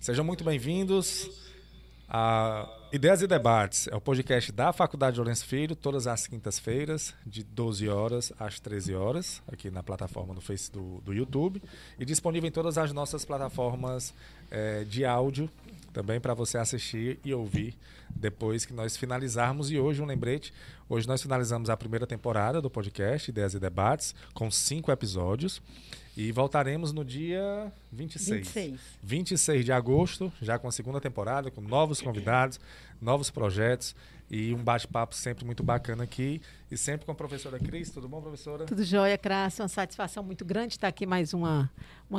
Sejam muito bem-vindos a Ideias e Debates, é o podcast da Faculdade Lourenço Filho, todas as quintas-feiras, de 12 horas às 13 horas, aqui na plataforma do YouTube, e disponível em todas as nossas plataformas de áudio, também para você assistir e ouvir depois que nós finalizarmos. E hoje, um lembrete, hoje nós finalizamos a primeira temporada do podcast Ideias e Debates, com 5 episódios. E voltaremos no dia 26 de agosto, já com a segunda temporada, com novos convidados, novos projetos e um bate-papo sempre muito bacana aqui. E sempre com a professora Cris. Tudo bom, professora? Tudo jóia, Cras. Uma satisfação muito grande estar aqui mais uma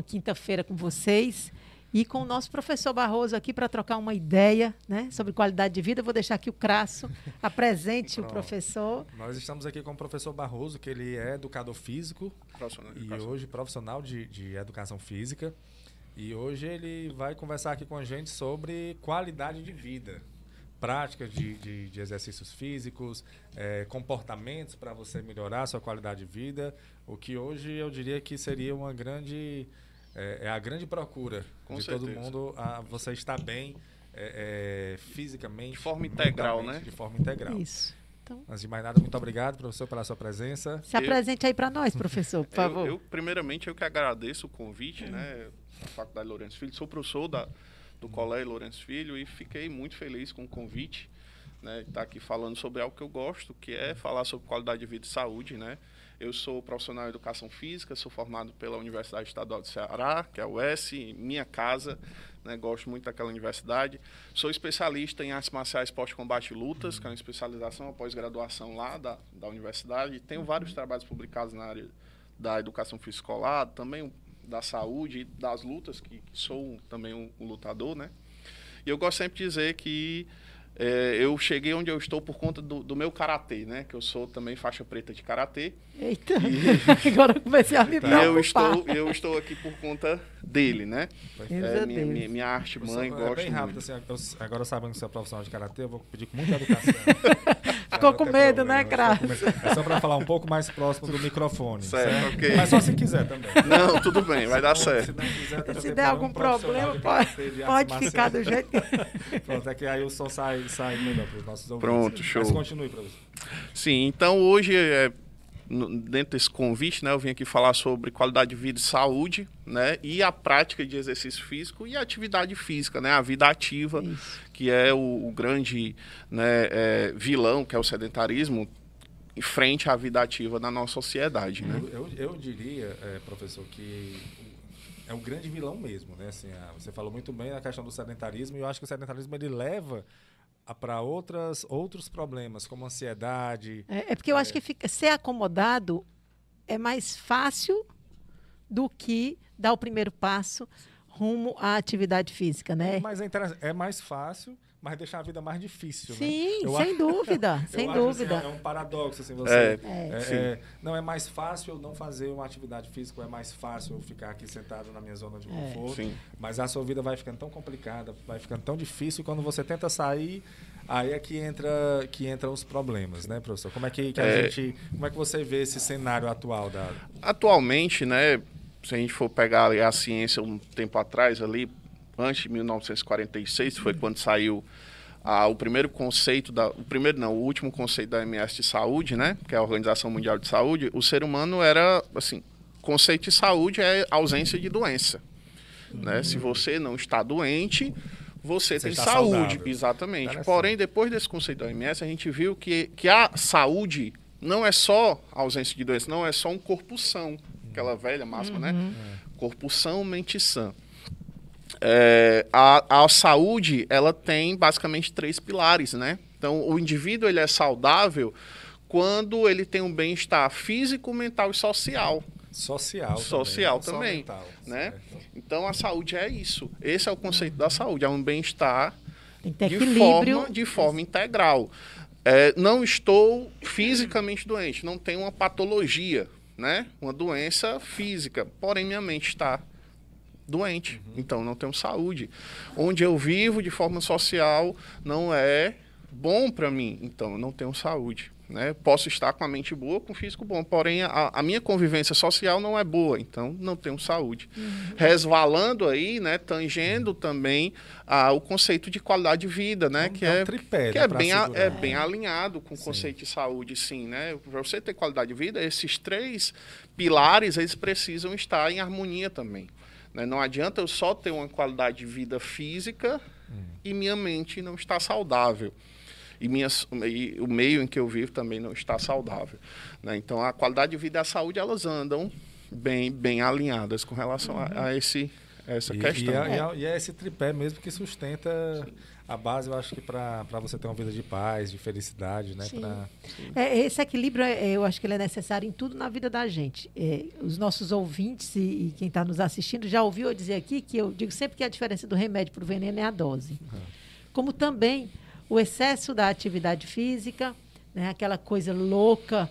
quinta-feira com vocês. E com o nosso professor Barroso aqui para trocar uma ideia, né, sobre qualidade de vida. Eu vou deixar aqui o Crasso apresente o professor. Nós estamos aqui com o professor Barroso, que ele é educador físico hoje profissional de educação física. E hoje ele vai conversar aqui com a gente sobre qualidade de vida, práticas de exercícios físicos, comportamentos para você melhorar a sua qualidade de vida. O que hoje eu diria que seria uma grande... É a grande procura com de certeza. Todo mundo, você está bem fisicamente. De forma integral, né? De forma integral. Isso. Então... Antes de mais nada, muito obrigado, professor, pela sua presença. Apresente aí para nós, professor, por favor. Eu, primeiramente, que agradeço o convite, né? Da Faculdade Lourenço Filho. Sou professor do Colégio Lourenço Filho e fiquei muito feliz com o convite, né? Estar aqui falando sobre algo que eu gosto, que é falar sobre qualidade de vida e saúde, né? Eu sou profissional em educação física, sou formado pela Universidade Estadual do Ceará, que é a UECE, minha casa, né? Gosto muito daquela universidade. Sou especialista em artes marciais, esporte, combate e lutas, que é uma especialização, uma pós-graduação lá da universidade. Tenho vários trabalhos publicados na área da educação física escolar, também da saúde e das lutas, que sou também um lutador, né? E eu gosto sempre de dizer que eu cheguei onde eu estou por conta do meu karatê, né? Que eu sou também faixa preta de karatê. Eita! E... Agora eu comecei a me preocupar. Eu estou aqui por conta dele, né? Minha arte mãe, gosto bem rápido, muito. Assim, agora sabendo que você é profissional de karatê, eu vou pedir com muita educação. Ficou com medo, problema, né, Crasso? É só para falar um pouco mais próximo do microfone. Certo, ok. Mas só se quiser também. Não, tudo bem, vai dar certo. Se der algum problema, pode ficar do jeito que... Pronto, é que aí o som sai melhor para os nossos ouvintes. Pronto, show. Mas continue, professor. Sim, então hoje, dentro desse convite, né, eu vim aqui falar sobre qualidade de vida e saúde, né, e a prática de exercício físico e a atividade física, né, a vida ativa, isso, que é o grande, né, vilão, que é o sedentarismo, em frente à vida ativa na nossa sociedade. Né? Eu diria, professor, que é um grande vilão mesmo, né? Assim, você falou muito bem na questão do sedentarismo, e eu acho que o sedentarismo ele leva para outros problemas, como ansiedade. Porque eu acho que ser acomodado é mais fácil do que dar o primeiro passo rumo à atividade física, né? Mas é mais fácil, mas deixar a vida mais difícil, sim, né? Sem dúvida. Assim, é um paradoxo, assim, você... não é mais fácil eu não fazer uma atividade física, é mais fácil eu ficar aqui sentado na minha zona de conforto, sim, mas a sua vida vai ficando tão complicada, vai ficando tão difícil, quando você tenta sair, aí é que entram os problemas, né, professor? Como é que a gente... Como é que você vê esse cenário atual da... Atualmente, né, se a gente for pegar a ciência um tempo atrás ali, antes de 1946, foi quando saiu o primeiro conceito o último conceito da OMS de saúde, né, que é a Organização Mundial de Saúde. O ser humano era, assim, conceito de saúde é ausência de doença, né? Se você não está doente, você tem saúde, saudável. Exatamente. Porém, depois desse conceito da OMS, a gente viu que a saúde não é só ausência de doença, não é só um corpo são, aquela velha máxima, né? Corpo são, mente sã. A saúde, ela tem basicamente 3 pilares, né? Então, o indivíduo, ele é saudável quando ele tem um bem-estar físico, mental e social. Social também, né? Então, a saúde é isso. Esse é o conceito da saúde, é um bem-estar de forma integral. Não estou fisicamente doente, não tenho uma patologia, né? Uma doença física, porém minha mente está doente, então não tenho saúde. Onde eu vivo de forma social não é bom para mim, então eu não tenho saúde. né? Posso estar com a mente boa, com o físico bom, porém a minha convivência social não é boa, então não tenho saúde. Uhum. Resvalando aí, né, tangendo também o conceito de qualidade de vida, né, que é bem alinhado com o conceito de saúde, sim, né? Para você ter qualidade de vida, esses três pilares, eles precisam estar em harmonia também, né? Não adianta eu só ter uma qualidade de vida física e minha mente não está saudável. E o meio em que eu vivo também não está saudável, né? Então, a qualidade de vida e a saúde, elas andam bem alinhadas com relação a essa questão. E é esse tripé mesmo que sustenta a base, eu acho que para você ter uma vida de paz, de felicidade, né? Esse equilíbrio, eu acho que ele é necessário em tudo na vida da gente. Os nossos ouvintes e quem está nos assistindo já ouviu eu dizer aqui que eu digo sempre que a diferença do remédio para o veneno é a dose. Uhum. Como também o excesso da atividade física, né? Aquela coisa louca,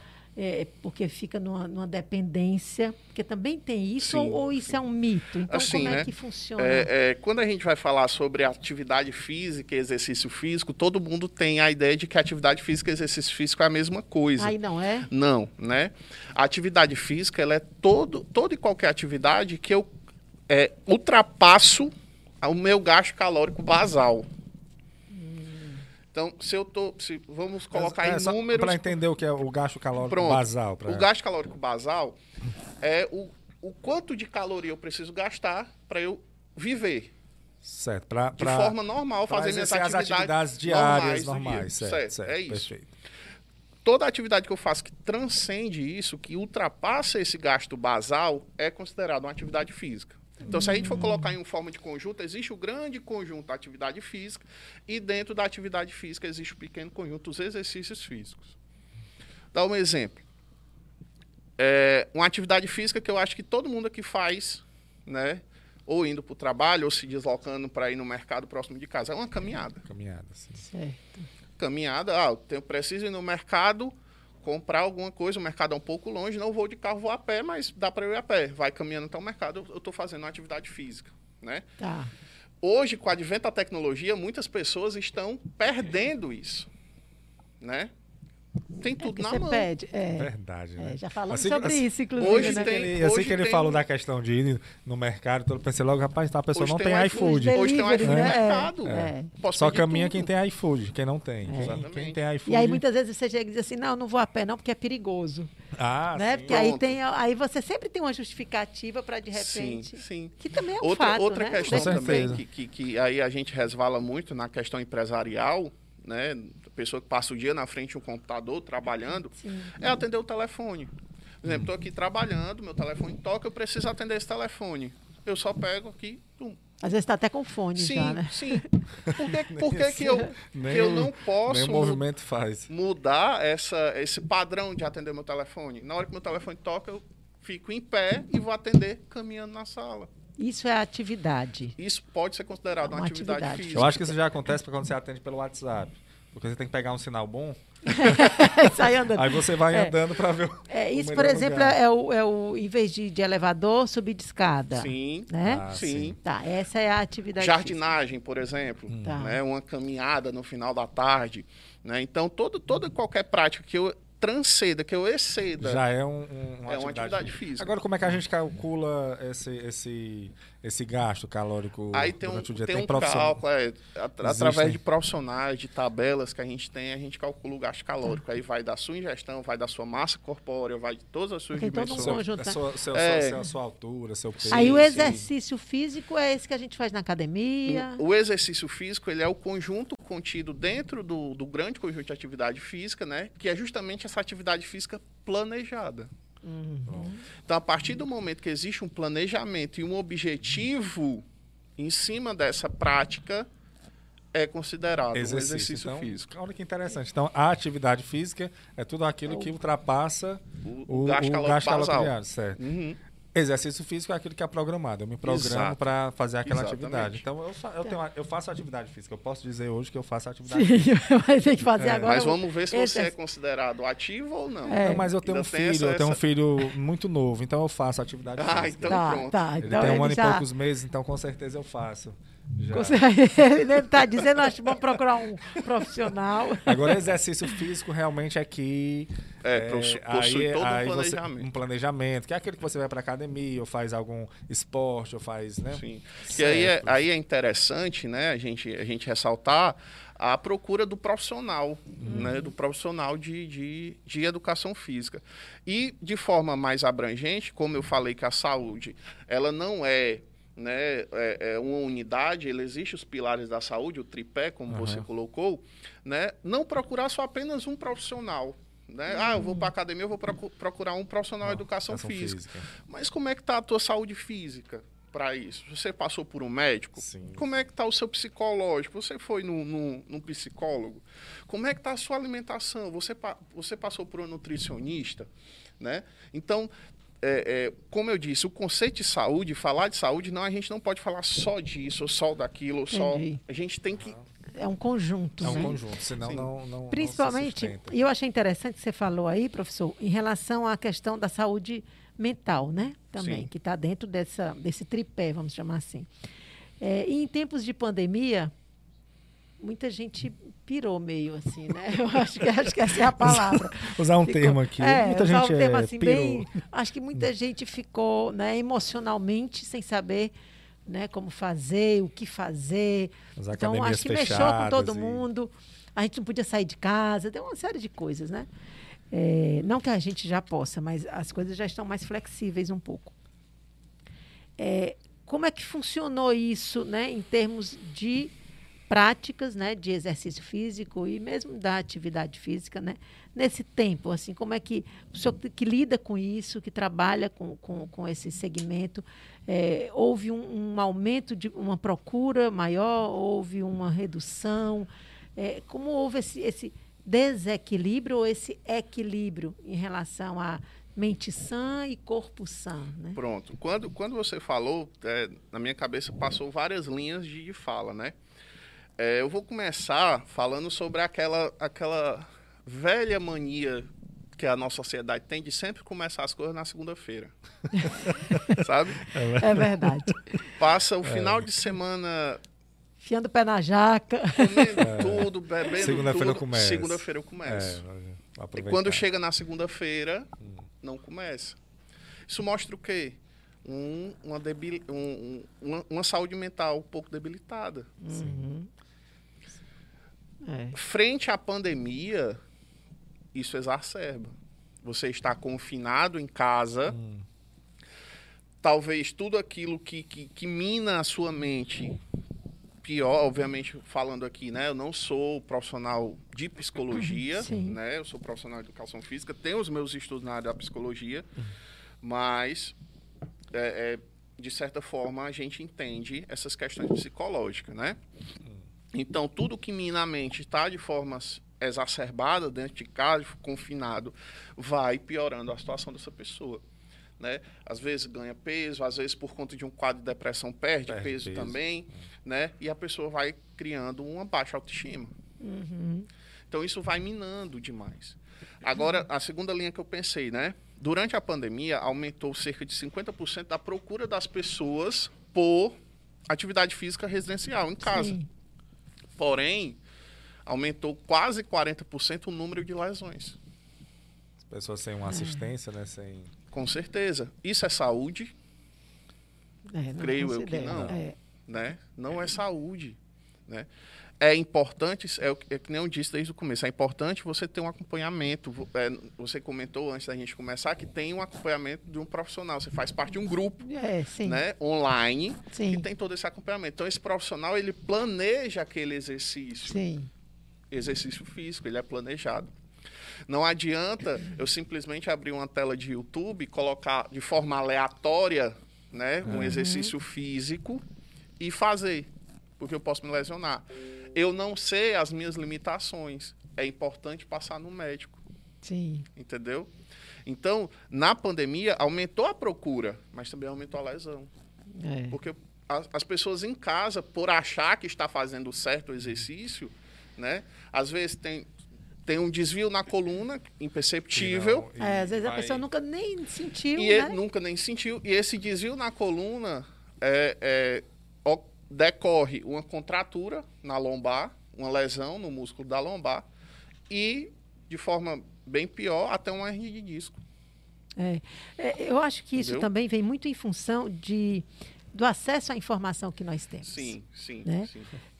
porque fica numa dependência, porque também tem isso, ou isso é um mito? Então, assim, como é, né, que funciona? Quando a gente vai falar sobre atividade física e exercício físico, todo mundo tem a ideia de que atividade física e exercício físico é a mesma coisa. Aí não é? Não, né? A atividade física, ela é toda e qualquer atividade que eu ultrapasso o meu gasto calórico basal. Então, vamos colocar em números... Para entender o que é o gasto calórico basal. O gasto calórico basal é o quanto de caloria eu preciso gastar para eu viver. Certo. De forma normal, fazer minhas atividades diárias normais. Certo. É isso. Perfeito. Toda atividade que eu faço que transcende isso, que ultrapassa esse gasto basal, é considerada uma atividade física. Então, se a gente for colocar em uma forma de conjunto, existe o grande conjunto da atividade física e dentro da atividade física existe o pequeno conjunto dos exercícios físicos. Dá um exemplo. Uma atividade física que eu acho que todo mundo aqui faz, né, ou indo para o trabalho, ou se deslocando para ir no mercado próximo de casa, é uma caminhada. Caminhada, sim. Certo. Caminhada, eu preciso ir no mercado, comprar alguma coisa, o mercado é um pouco longe, não vou de carro, vou a pé, mas dá para eu ir a pé. Vai caminhando até o mercado, eu estou fazendo uma atividade física, né? Tá. Hoje, com o advento da tecnologia, muitas pessoas estão perdendo isso, né? Tem tudo na mão. Pede. Verdade, né? Já falamos sobre isso, inclusive. Hoje ele falou da questão de ir no mercado, eu pensei logo, rapaz, a pessoa não tem iFood. Hoje tem iFood no mercado. Só caminha quem tem iFood, quem não tem. Quem tem iFood. E aí muitas vezes você chega e diz assim, não vou a pé não, porque é perigoso. Né? Porque aí você sempre tem uma justificativa para, de repente... Sim. Que também é um fato, né? Outra questão também, que aí a gente resvala muito na questão empresarial, né? Pessoa que passa o dia na frente de um computador trabalhando, é atender o telefone. Por exemplo, estou aqui trabalhando, meu telefone toca, eu preciso atender esse telefone. Eu só pego aqui... Às vezes está até com fone já, né? Sim. Por que eu não posso mudar esse padrão de atender meu telefone? Na hora que meu telefone toca, eu fico em pé e vou atender caminhando na sala. Isso é atividade. Isso pode ser considerado uma atividade física. Eu acho que isso já acontece quando você atende pelo WhatsApp. Porque você tem que pegar um sinal bom. Sai andando. Aí você vai andando para ver o isso, por exemplo, lugar. Em vez de elevador, subir de escada. Sim. Né? Sim. Tá, essa é a atividade. Jardinagem, por exemplo. Né? Uma caminhada no final da tarde. Né? Então, toda qualquer prática que eu transceda, que eu exceda. Já é uma atividade física. Agora, como é que a gente calcula esse gasto calórico? Aí tem um cálculo, através de profissionais, de tabelas que a gente tem, a gente calcula o gasto calórico. Aí vai da sua ingestão, vai da sua massa corpórea, vai de todas as suas dimensões. Sua altura, seu peso. Aí o exercício físico é esse que a gente faz na academia? O exercício físico, ele é o conjunto contido dentro do grande conjunto de atividade física, né? Que é justamente essa atividade física planejada. Então, a partir do momento que existe um planejamento e um objetivo em cima dessa prática, é considerado um exercício físico. Olha que interessante. Então, a atividade física é tudo aquilo que ultrapassa o gasto calórico, certo? Exercício físico é aquilo que é programado. Eu me programo para fazer aquela atividade. Então, eu faço atividade física. Eu posso dizer hoje que eu faço atividade física. Mas tem que fazer agora. Mas vamos ver se você é considerado ativo ou não. Mas eu tenho um filho muito novo, então eu faço atividade física. Então pronto. Ele tem 1 ano e poucos meses, então com certeza eu faço. Ele está dizendo, nós vamos procurar um profissional. Agora, exercício físico realmente aqui... possui todo um planejamento. Um planejamento, que é aquele que você vai para academia, ou faz algum esporte, ou faz... Né? Sim. E aí é interessante, né, a gente ressaltar a procura do profissional, né, do profissional de educação física. E, de forma mais abrangente, como eu falei que a saúde, ela não é... Né, é uma unidade, ele existe os pilares da saúde, o tripé, como você colocou, né, não procurar só apenas um profissional. Né? Ah, eu vou para a academia, eu vou procurar um profissional de educação física. Mas como é que está a tua saúde física para isso? Você passou por um médico? Sim. Como é que está o seu psicológico? Você foi num psicólogo? Como é que está a sua alimentação? Você passou por um nutricionista? Né? Então... como eu disse, o conceito de saúde, falar de saúde, a gente não pode falar só disso, só daquilo, só... A gente tem que... É um conjunto, né? É um conjunto, senão não principalmente, e eu achei interessante que você falou aí, professor, em relação à questão da saúde mental, né? Também, que está dentro desse tripé, vamos chamar assim. E em tempos de pandemia... Muita gente pirou meio assim, né? Eu acho que essa é a palavra. Usar um termo aqui. Muita gente pirou. Um termo assim, bem, acho que muita gente ficou, né, emocionalmente sem saber, né, como fazer, o que fazer. Então, acho que mexeu com todo mundo. A gente não podia sair de casa, deu uma série de coisas, né? Não que a gente já possa, mas as coisas já estão mais flexíveis um pouco. Como é que funcionou isso, né, em termos de... práticas, né, de exercício físico e mesmo da atividade física, né, nesse tempo, assim, como é que o senhor que lida com isso, que trabalha com esse segmento, houve um aumento de uma procura maior, houve uma redução, como houve esse desequilíbrio ou esse equilíbrio em relação a mente sã e corpo sã, né? Pronto. Quando você falou, na minha cabeça passou várias linhas de fala, né? Eu vou começar falando sobre aquela velha mania que a nossa sociedade tem de sempre começar as coisas na segunda-feira. Sabe? É verdade. Passa o final de semana... Fiando o pé na jaca. Comendo tudo, bebendo tudo. Segunda-feira eu começo. E quando chega na segunda-feira, não começa. Isso mostra o quê? Uma saúde mental um pouco debilitada. Sim. Frente à pandemia, isso exacerba. Você está confinado em casa. Talvez tudo aquilo que mina a sua mente, pior, obviamente, falando aqui, né? Eu não sou profissional de psicologia, né? Eu sou profissional de educação física, tenho os meus estudos na área da psicologia, mas... de certa forma, a gente entende essas questões psicológicas, né? Então, tudo que mina a mente está de forma exacerbada, dentro de casa, confinado, vai piorando a situação dessa pessoa, né? Às vezes ganha peso, às vezes por conta de um quadro de depressão perde peso também, né? E a pessoa vai criando uma baixa autoestima. Então, isso vai minando demais. Agora, a segunda linha que eu pensei, né? Durante a pandemia, aumentou cerca de 50% da procura das pessoas por atividade física residencial, em casa. Sim. Porém, aumentou quase 40% o número de lesões. As pessoas sem uma assistência, né? Sem... Com certeza. Isso é saúde? Creio eu que não. Né? Não é saúde, né? É importante, que nem eu disse desde o começo, é importante você ter um acompanhamento. Você comentou antes da gente começar que tem um acompanhamento de um profissional. Você faz parte de um grupo né, online que tem todo esse acompanhamento. Então, esse profissional, ele planeja aquele exercício. Sim. Exercício físico, ele é planejado. Não adianta eu simplesmente abrir uma tela de YouTube, colocar de forma aleatória, né, um exercício físico e fazer, porque eu posso me lesionar. Eu não sei as minhas limitações. É importante passar no médico. Sim. Entendeu? Então, na pandemia, aumentou a procura, mas também aumentou a lesão. Porque as pessoas em casa, por achar que está fazendo certo o exercício, né? Às vezes tem um desvio na coluna, imperceptível. Às vezes a pessoa nunca nem sentiu, né? Nunca nem sentiu. E esse desvio na coluna decorre uma contratura na lombar, uma lesão no músculo da lombar e, de forma bem pior, até uma hernia de disco. Eu acho que isso também vem muito em função do acesso à informação que nós temos. Sim.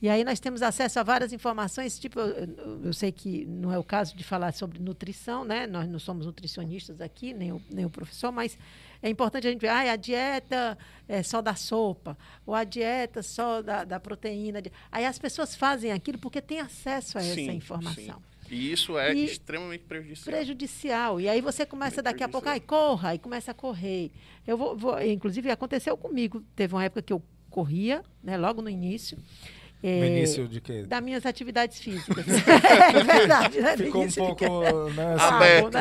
E aí nós temos acesso a várias informações, tipo, eu sei que não é o caso de falar sobre nutrição, né? Nós não somos nutricionistas aqui, nem o professor, mas é importante a gente ver, a dieta é só da sopa, ou a dieta só da proteína. Aí as pessoas fazem aquilo porque têm acesso a essa informação. Sim. E isso é extremamente prejudicial. E aí você começa daqui a pouco, corra, e começa a correr. Eu vou, inclusive, aconteceu comigo. Teve uma época que eu corria, né, logo no início. No início de quê? Das minhas atividades físicas. É verdade, né? Ficou um pouco aberto.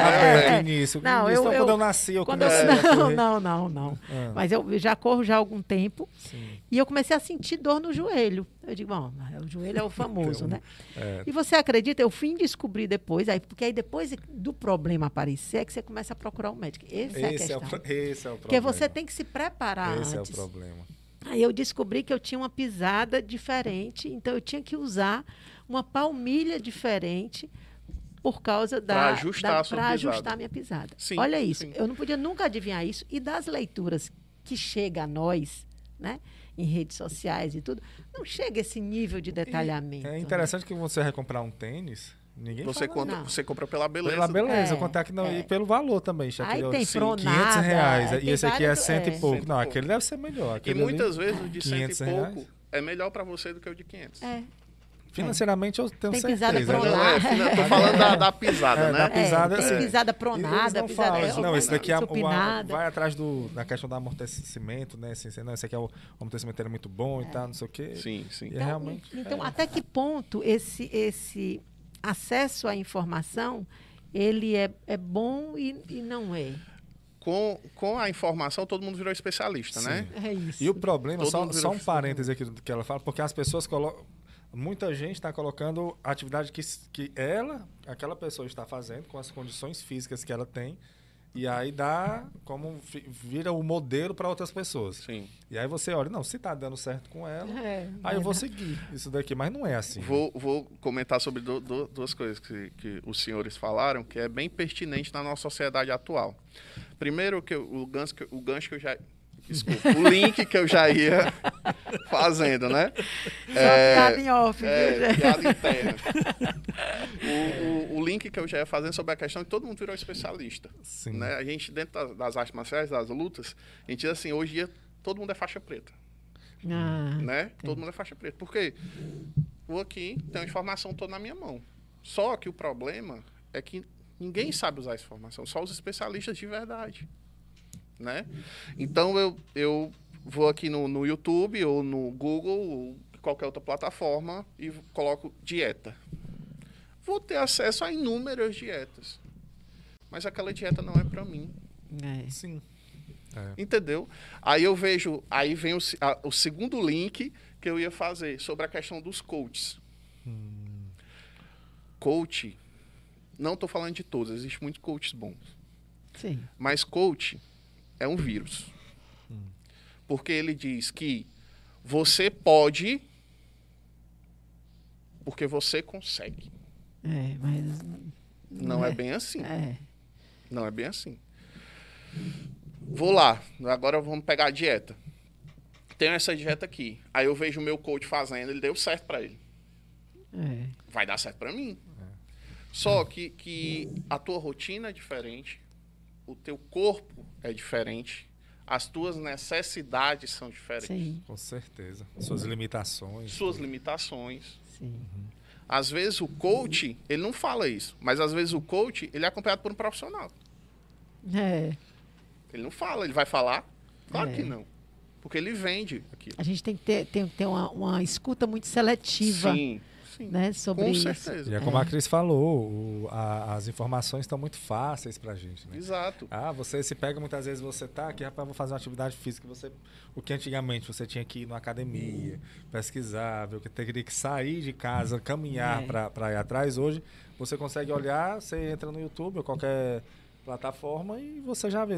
Quando eu nasci, eu comecei a correr. Não. Mas eu já corro já há algum tempo. Sim. E eu comecei a sentir dor no joelho. Eu digo, bom, o joelho é o famoso, né? E você acredita, eu fui descobrir depois, porque aí depois do problema aparecer, é que você começa a procurar um médico. Essa é a questão. Esse é o problema. Porque você tem que se preparar antes. Esse é o problema. Aí eu descobri que eu tinha uma pisada diferente, então eu tinha que usar uma palmilha diferente por causa para ajustar a minha pisada. Sim, olha isso, eu não podia nunca adivinhar isso. E das leituras que chega a nós, né, em redes sociais e tudo, não chega esse nível de detalhamento. É interessante, né? Que você vai comprar um tênis... Você compra pela beleza. Pela beleza, e pelo valor também. Aí tem R$500, e esse aqui é cento e pouco. Não, aquele deve ser melhor. E muitas vezes o de R$100 e pouco é melhor para você do que o de R$500. Financeiramente eu tenho certeza. Tem pisada pronada. Estou falando da pisada, né? Da pisada, tem pisada pronada, não, esse daqui vai atrás da questão do amortecimento, né? Esse aqui é o amortecimento, era muito bom e tal, não sei o quê. Sim. Então, até que ponto esse acesso à informação, ele é bom e não é? Com a informação, todo mundo virou especialista, né? É isso. E o problema, só um parêntese aqui do que ela fala, porque as pessoas colocam... Muita gente está colocando a atividade que aquela pessoa está fazendo, com as condições físicas que ela tem, e aí vira o modelo para outras pessoas. Sim. E aí você olha, se está dando certo com ela, eu vou seguir isso daqui, mas não é assim. Vou comentar sobre duas coisas que os senhores falaram, que é bem pertinente na nossa sociedade atual. Primeiro, o link que eu já ia fazendo, né? Piada em off. Piada interna. O link que eu já ia fazendo sobre a questão que todo mundo virou especialista. Sim. Né? A gente, dentro das artes marciais, das lutas, a gente diz assim, hoje em dia, todo mundo é faixa preta. Né? Todo mundo é faixa preta. Por quê? Aqui tem a informação toda na minha mão. Só que o problema é que ninguém sabe usar essa informação, só os especialistas de verdade. Né? Então eu vou aqui no YouTube ou no Google ou qualquer outra plataforma e coloco dieta. Vou ter acesso a inúmeras dietas, mas aquela dieta não é para mim. Sim. Entendeu? Aí eu vejo, aí vem o segundo link que eu ia fazer sobre a questão dos coaches. Coach, não estou falando de todos, existe muitos coaches bons. Sim. Mas coach é um vírus. Porque ele diz que você pode porque você consegue. Mas... Não é bem assim. Não é bem assim. Vou lá. Agora vamos pegar a dieta. Tenho essa dieta aqui. Aí eu vejo o meu coach fazendo. Ele deu certo para ele. Vai dar certo para mim. Só que a tua rotina é diferente. O teu corpo é diferente, as tuas necessidades são diferentes. Sim. Com certeza. Suas limitações. Sim. Às vezes o coach, ele não fala isso, mas às vezes o coach, ele é acompanhado por um profissional. Ele não fala, ele vai falar? Claro que não. Porque ele vende aquilo. A gente tem que ter uma escuta muito seletiva. Sim, né? Sobre com certeza. Isso. E é como a Cris falou, as informações estão muito fáceis pra gente, né? Exato. Você se pega, muitas vezes você tá aqui, rapaz, vou fazer uma atividade física, o que antigamente você tinha que ir numa academia, pesquisar, ver o que teria que sair de casa, caminhar pra ir atrás. Hoje, você consegue olhar, você entra no YouTube ou qualquer plataforma e você já vê,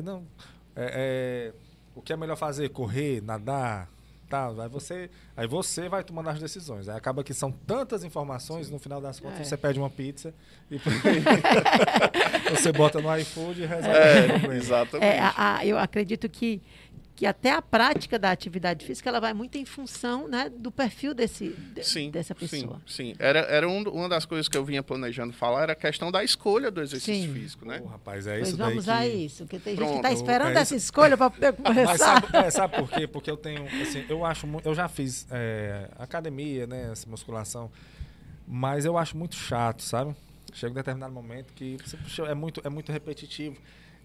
o que é melhor fazer? Correr, nadar, tá? Aí você vai tomando as decisões. Aí acaba que são tantas informações, no final das contas você pede uma pizza e você bota no iFood e resolve. Exatamente. Eu acredito que até a prática da atividade física ela vai muito em função, né, do perfil dessa pessoa. Sim. Era uma das coisas que eu vinha planejando falar, era a questão da escolha do exercício físico, né? Rapaz, é isso daí. Pois vamos a isso, porque tem gente que está esperando essa escolha para poder começar. Mas sabe por quê? Porque eu tenho, assim, eu já fiz academia, né, essa musculação, mas eu acho muito chato, sabe? Chega um determinado momento que é muito repetitivo.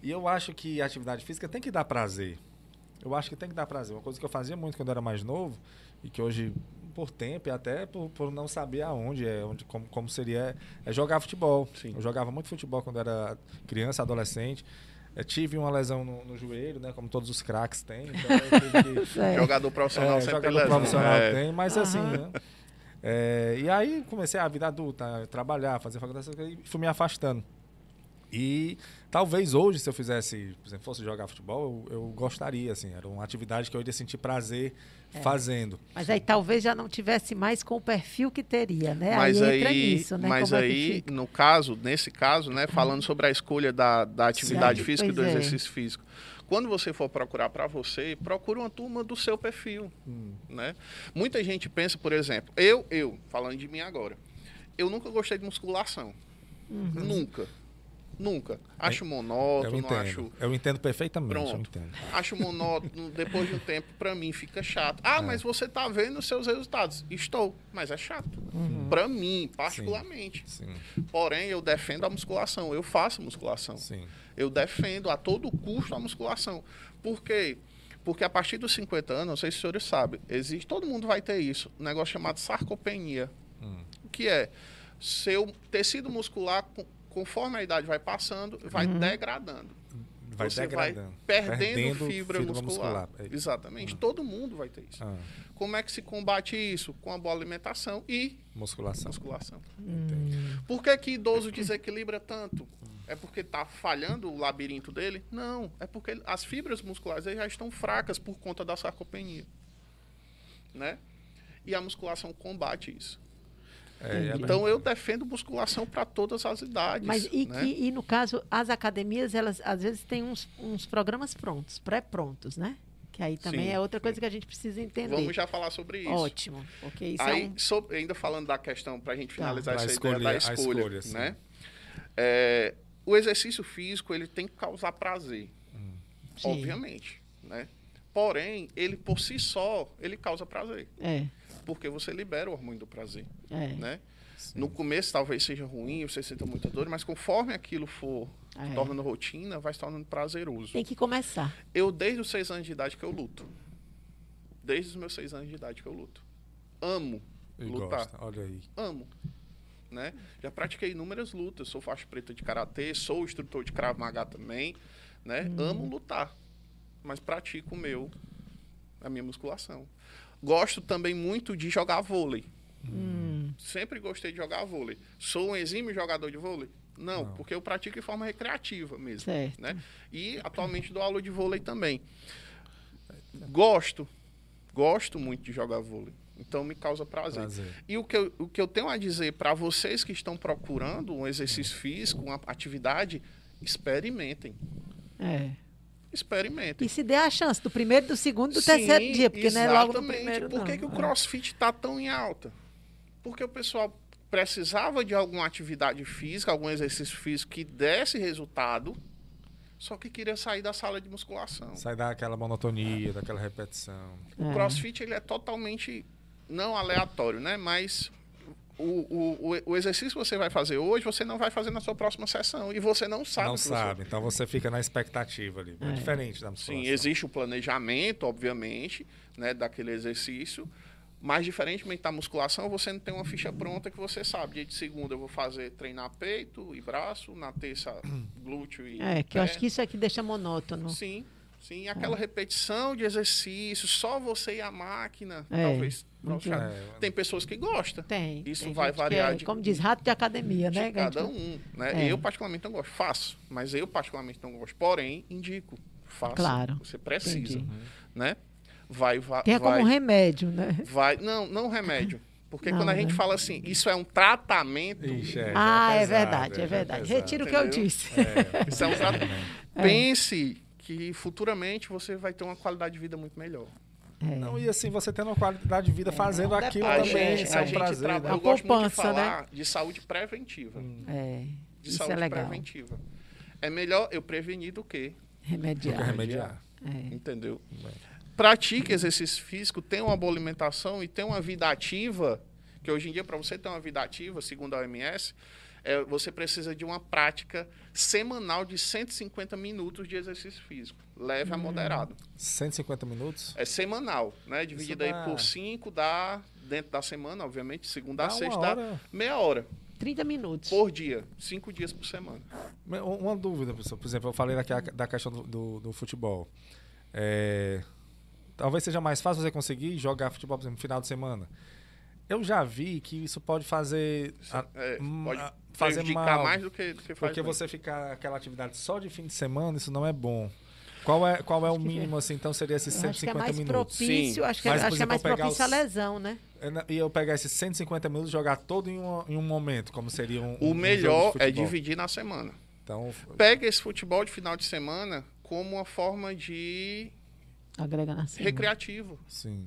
E eu acho que a atividade física tem que dar prazer. Eu acho que tem que dar prazer. Uma coisa que eu fazia muito quando eu era mais novo, e que hoje, por tempo e até por não saber como seria, é jogar futebol. Sim. Eu jogava muito futebol quando era criança, adolescente. Eu tive uma lesão no joelho, né? Como todos os craques têm. Então jogador profissional sempre tem lesão. Jogador profissional tem, mas assim... Né? E aí comecei a vida adulta, a trabalhar, fazer faculdade, e fui me afastando. E talvez hoje, se eu fizesse, por exemplo, fosse jogar futebol, eu gostaria, assim, era uma atividade que eu iria sentir prazer fazendo. Mas aí talvez já não tivesse mais com o perfil que teria, né? Mas aí entra nisso, né? Mas aí, nesse caso, né, falando sobre a escolha da atividade física e do exercício físico. Quando você for procurar para você, procura uma turma do seu perfil, né? Muita gente pensa, por exemplo, eu falando de mim agora, eu nunca gostei de musculação, nunca. Acho monótono, acho... Eu entendo perfeitamente. Pronto. Acho monótono, depois de um tempo, para mim, fica chato. Mas você tá vendo os seus resultados. Estou, mas é chato. Para mim, particularmente. Sim. Porém, eu defendo a musculação. Eu faço musculação. Sim. Eu defendo a todo custo a musculação. Por quê? Porque a partir dos 50 anos, não sei se os senhores sabem, existe, todo mundo vai ter isso, um negócio chamado sarcopenia, que é seu tecido muscular... Conforme a idade vai passando, vai degradando. Vai perdendo fibra muscular. Exatamente. Todo mundo vai ter isso. Como é que se combate isso? Com a boa alimentação e... Musculação. Por que idoso desequilibra tanto? É porque está falhando o labirinto dele? Não. É porque as fibras musculares já estão fracas por conta da sarcopenia. Né? E a musculação combate isso. Então, eu defendo musculação para todas as idades. Mas né? E no caso, as academias, elas às vezes têm uns programas prontos, pré-prontos, né? Que aí também é outra coisa que a gente precisa entender. Vamos já falar sobre isso. Ótimo. Porque isso aí, ainda falando da questão, para a gente finalizar essa ideia da escolha, né? O exercício físico, ele tem que causar prazer, obviamente, né? Porém, ele por si só, ele causa prazer. Porque você libera o hormônio do prazer, né? Sim. No começo talvez seja ruim, você sinta muita dor, mas conforme aquilo for tornando rotina, vai se tornando prazeroso. Tem que começar. Eu, desde os 6 anos de idade que eu luto. Amo lutar. Gosta. Olha aí. Amo. Né? Já pratiquei inúmeras lutas. Sou faixa preta de Karatê, sou instrutor de Krav Maga também. Né? Amo lutar, mas pratico a minha musculação. Gosto também muito de jogar vôlei. Sempre gostei de jogar vôlei. Sou um exímio jogador de vôlei? Não. Porque eu pratico de forma recreativa mesmo. Certo. Né? E atualmente dou aula de vôlei também. Gosto muito de jogar vôlei. Então me causa prazer. E o que eu tenho a dizer para vocês que estão procurando um exercício físico, uma atividade, experimentem. Experimentem. E se der a chance do primeiro, do segundo, do terceiro dia, porque não é logo no primeiro. Por que o CrossFit está tão em alta? Porque o pessoal precisava de alguma atividade física, algum exercício físico que desse resultado, só que queria sair da sala de musculação. Sair daquela monotonia, daquela repetição. O CrossFit ele é totalmente, não aleatório, né? Mas o exercício que você vai fazer hoje, você não vai fazer na sua próxima sessão. E você não sabe. Então você fica na expectativa ali. É diferente da musculação. Sim, existe o planejamento, obviamente, né, daquele exercício. Mas, diferentemente da musculação, você não tem uma ficha pronta que você sabe. Dia de segunda eu vou fazer treinar peito e braço. Na terça, glúteo e pé. Eu acho que isso aqui deixa monótono. Sim, aquela repetição de exercício, só você e a máquina, talvez. Tem pessoas que gostam. Isso vai variar. Como diz, rato de academia, né? De cada um. Né? Eu, particularmente, não gosto. Faço, mas eu, particularmente, não gosto. Porém, indico. Faço. Claro. Você precisa. Né? vai. Como remédio, né? Vai, não remédio. Porque quando a gente fala assim, isso é um tratamento... Ixi, é verdade. Retiro o que eu disse. Isso é um tratamento. Pense que futuramente você vai ter uma qualidade de vida muito melhor. É. Não, e assim, você tendo uma qualidade de vida fazendo aquilo também, isso é um prazer. Né? Eu gosto muito de falar de saúde preventiva. De saúde preventiva. É melhor eu prevenir do que... Remediar. Entendeu? Pratique exercício físico, tenha uma boa alimentação e tenha uma vida ativa, que hoje em dia, para você ter uma vida ativa, segundo a OMS, você precisa de uma prática semanal de 150 minutos de exercício físico, leve a moderado. 150 minutos? É semanal, né? Dividido aí por 5, dá dentro da semana, obviamente, segunda a sexta, dá meia hora. 30 minutos. Por dia. 5 dias por semana. Uma dúvida, professor. Por exemplo, eu falei da questão do futebol. Talvez seja mais fácil você conseguir jogar futebol, por exemplo, no final de semana. Eu já vi que isso pode fazer... pode prejudicar mais do que faz. Porque você ficar aquela atividade só de fim de semana, isso não é bom. Qual é o mínimo, assim? Então, seria esses 150 minutos? Sim. Acho que é mais propício à lesão, né? E eu pegar esses 150 minutos e jogar todo em um momento, como seria um... O melhor é dividir na semana. Então, pega esse futebol de final de semana como uma forma de... Agregar na semana. Recreativo. Sim. Né?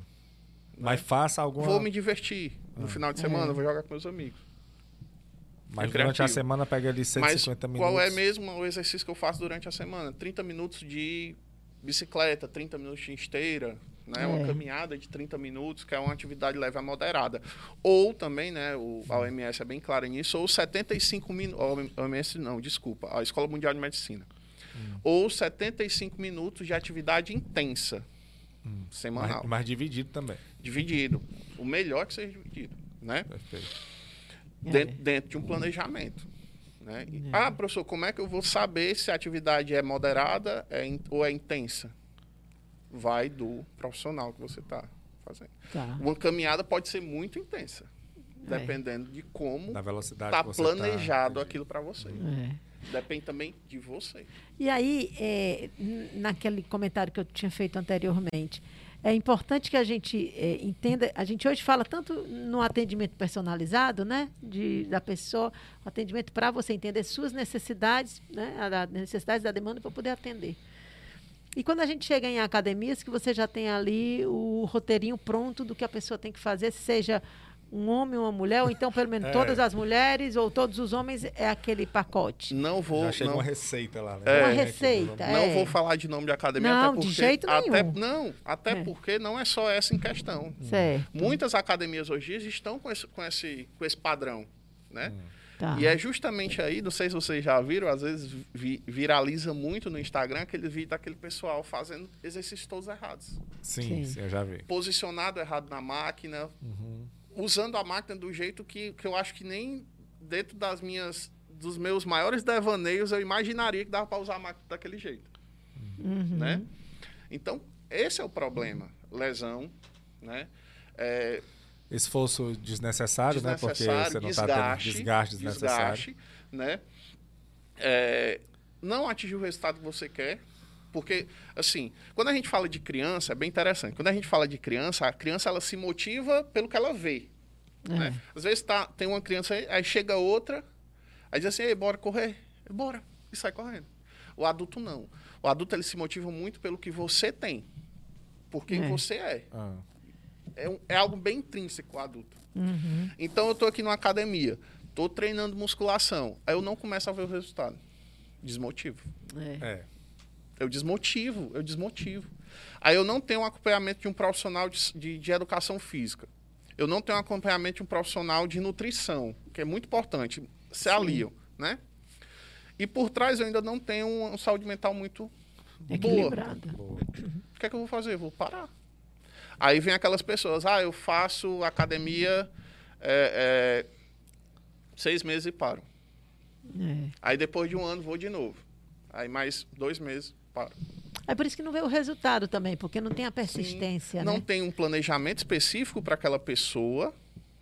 Mas faça alguma... Vou me divertir no final de semana, vou jogar com meus amigos. Mas durante a semana pega ali 150 minutos. Qual é mesmo o exercício que eu faço durante a semana? 30 minutos de bicicleta, 30 minutos de esteira, né? Uma caminhada de 30 minutos, que é uma atividade leve a moderada. Ou também, né, a OMS é bem clara nisso, ou 75 minutos... OMS não, desculpa, a Escola Mundial de Medicina. Ou 75 minutos de atividade intensa, semanal. Mas dividido também. Dividido. O melhor é que seja dividido, né? Perfeito. Dentro de um planejamento. Né? Ah, professor, como é que eu vou saber se a atividade é moderada ou é intensa? Vai do profissional que você está fazendo. Tá. Uma caminhada pode ser muito intensa, dependendo de como está planejado aquilo para você. Depende também de você. E aí, naquele comentário que eu tinha feito anteriormente, é importante que a gente entenda, a gente hoje fala tanto no atendimento personalizado, né, da pessoa, atendimento para você entender suas necessidades, né, as necessidades da demanda para poder atender. E quando a gente chega em academias, que você já tem ali o roteirinho pronto do que a pessoa tem que fazer, seja um homem ou uma mulher, ou então pelo menos todas as mulheres ou todos os homens, é aquele pacote. Não, uma receita lá, né? Uma receita. Não vou falar de nome de academia, não, até porque... de jeito nenhum. Porque não é só essa em questão. Certo. Muitas academias hoje estão com esse padrão, né? Tá. E é justamente aí, não sei se vocês já viram, às vezes viraliza muito no Instagram aquele vídeo daquele pessoal fazendo exercícios todos errados. Sim, eu já vi. Posicionado errado na máquina... Usando a máquina do jeito que eu acho que nem dentro dos meus maiores devaneios eu imaginaria que dava para usar a máquina daquele jeito. Né? Então, esse é o problema. Lesão, né? Esforço desnecessário, né? Porque você não está tendo desgaste desnecessário. Né? Não atingir o resultado que você quer. Porque, assim, quando a gente fala de criança, é bem interessante. Quando a gente fala de criança, a criança ela se motiva pelo que ela vê. Né? Às vezes tem uma criança, aí chega outra, aí diz assim, bora correr. Bora. E sai correndo. O adulto não. O adulto ele se motiva muito pelo que você tem. Por quem você é. É algo bem intrínseco o adulto. Então, eu estou aqui numa academia, estou treinando musculação, aí eu não começo a ver o resultado. Desmotivo. Eu desmotivo. Aí eu não tenho um acompanhamento de um profissional de educação física. Eu não tenho um acompanhamento de um profissional de nutrição, que é muito importante. Se aliam, né? E por trás eu ainda não tenho uma saúde mental muito boa. O que é que eu vou fazer? Eu vou parar. Aí vem aquelas pessoas, eu faço academia 6 meses e paro. Aí depois de um ano vou de novo. Aí mais 2 meses, para. É por isso que não vê o resultado também, porque não tem a persistência. Sim, não tem um planejamento específico para aquela pessoa,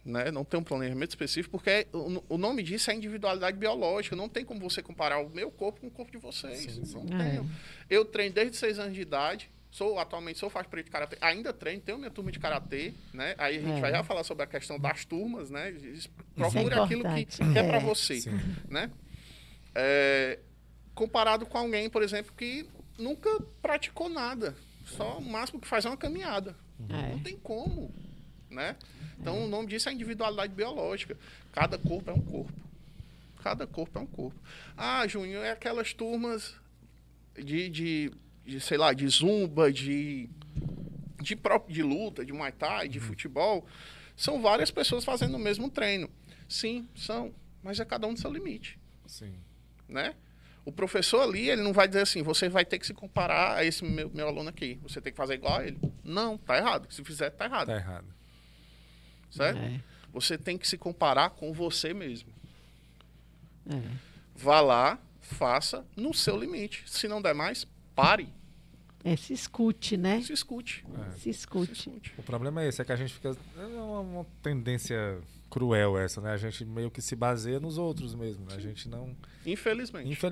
né? Não tem um planejamento específico, porque o nome disso é individualidade biológica. Não tem como você comparar o meu corpo com o corpo de vocês. Sim. Não tem. Eu treino desde 6 anos de idade, Atualmente faço período de Karatê, ainda treino, tenho minha turma de Karatê, né? Aí a gente vai já falar sobre a questão das turmas, né? Procure aquilo que é para você, sim, né? Comparado com alguém, por exemplo, que nunca praticou nada, só o máximo que faz é uma caminhada. Não tem como, né? Então, o nome disso é individualidade biológica. Cada corpo é um corpo. Cada corpo é um corpo. Ah, Júnior, é aquelas turmas de sei lá, de zumba, de luta, de muay thai, de futebol. São várias pessoas fazendo o mesmo treino. Sim, são. Mas é cada um do seu limite. Sim. Né? O professor ali, ele não vai dizer assim, você vai ter que se comparar a esse meu aluno aqui. Você tem que fazer igual a ele. Não, tá errado. Se fizer, tá errado. Tá errado. Certo? É. Você tem que se comparar com você mesmo. É. Vá lá, faça no seu limite. Se não der mais, pare. Se escute, né? Se escute. Se escute. O problema é esse, é que a gente fica... É uma tendência... cruel essa, né? A gente meio que se baseia nos outros mesmo, né? A gente não... Infelizmente a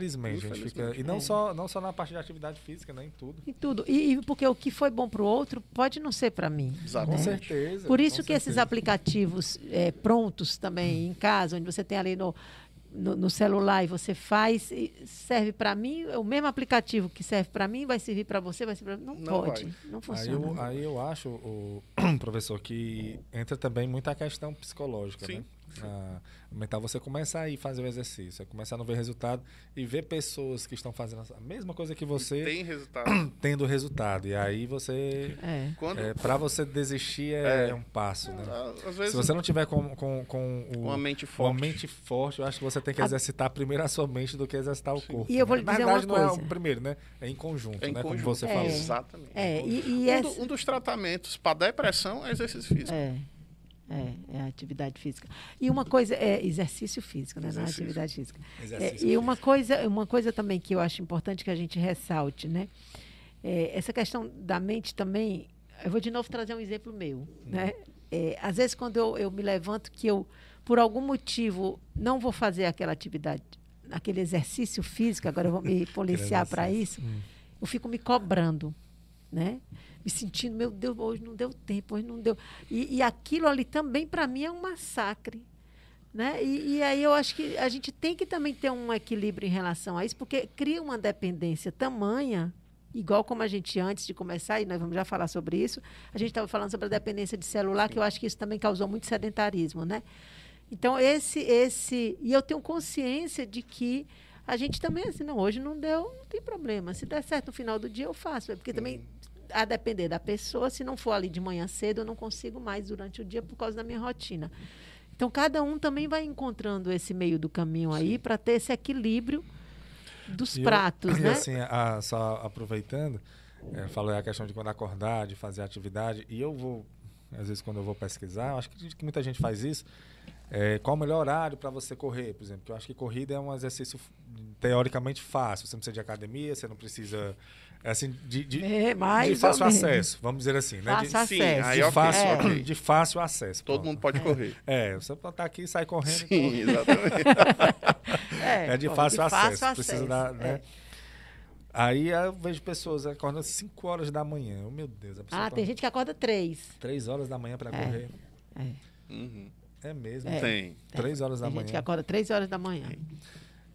gente fica... E não só na parte de atividade física, né? Em tudo. Em tudo. E porque o que foi bom para o outro pode não ser para mim. Exato. Né? Com certeza. Por isso que esses aplicativos prontos também em casa, onde você tem ali no celular e você faz, serve para mim, o mesmo aplicativo que serve para mim vai servir para você, vai servir para mim. Não funciona. Aí eu acho, professor, que entra também muita questão psicológica, sim, né? Sim. Então você começa a fazer o exercício, começar a não ver resultado e ver pessoas que estão fazendo a mesma coisa que você, tem resultado, tendo resultado. E aí você... para você desistir é um passo, né? Às vezes, se você não tiver com uma mente forte, eu acho que você tem que exercitar primeiro a sua mente do que exercitar o corpo. E eu vou lhe dizer uma coisa. Na verdade, não é o primeiro, né? É em conjunto, né? Como você falou. Exatamente. Um dos tratamentos para depressão é exercício físico. É a atividade física. E uma coisa... exercício físico, né? Não é atividade física. E uma coisa também que eu acho importante que a gente ressalte, né? Essa questão da mente também... Eu vou de novo trazer um exemplo meu, né? Às vezes, quando eu me levanto, que eu, por algum motivo, não vou fazer aquela atividade, aquele exercício físico, agora eu vou me policiar para isso, eu fico me cobrando, né? Me sentindo, meu Deus, hoje não deu tempo, hoje não deu... E aquilo ali também, para mim, é um massacre, né? E aí eu acho que a gente tem que também ter um equilíbrio em relação a isso, porque cria uma dependência tamanha, igual como a gente, antes de começar, e nós vamos já falar sobre isso, a gente estava falando sobre a dependência de celular, sim, que eu acho que isso também causou muito sedentarismo, né? Então, e eu tenho consciência de que a gente também, assim, não, hoje não deu, não tem problema. Se der certo no final do dia, eu faço. Porque também, a depender da pessoa, se não for ali de manhã cedo, eu não consigo mais durante o dia por causa da minha rotina. Então, cada um também vai encontrando esse meio do caminho aí para ter esse equilíbrio dos pratos, né? E assim, só aproveitando, falou a questão de quando acordar, de fazer atividade, e eu vou, às vezes, quando eu vou pesquisar, eu acho que muita gente faz isso, qual o melhor horário para você correr, por exemplo? Porque eu acho que corrida é um exercício teoricamente fácil, você não precisa de academia, você não precisa... Assim, de fácil acesso, vamos dizer assim, né? De fácil acesso. Todo mundo pode correr. Você tá aqui e sai correndo. Sim, corre. Exatamente. De fácil acesso. Precisa dar, né? Aí eu vejo pessoas acordando às 5 horas da manhã. Oh, meu Deus. Tem gente que acorda 3. 3 horas da manhã para correr. É mesmo. Tem. 3 horas da manhã. Tem gente que acorda 3 horas da manhã.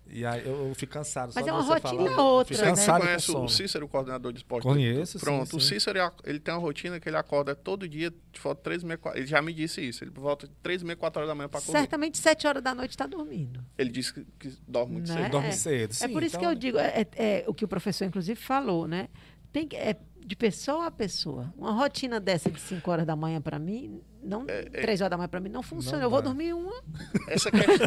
E aí eu fico cansado. Mas só é uma rotina outra, né? Você conhece o Cícero, o coordenador de esporte? Conheço, pronto, sim. O Cícero, ele tem uma rotina que ele acorda todo dia, de volta 3h30, ele já me disse isso, ele volta de 3h30, 4 horas da manhã para correr. Certamente 7 horas da noite está dormindo. Ele disse que dorme muito cedo. Dorme cedo, sim. É por isso que eu digo, o que o professor, inclusive, falou, né? Tem que... de pessoa a pessoa. Uma rotina dessa de 5 horas da manhã para mim, 3 horas da manhã para mim, não funciona. Eu vou dormir uma. Essa questão...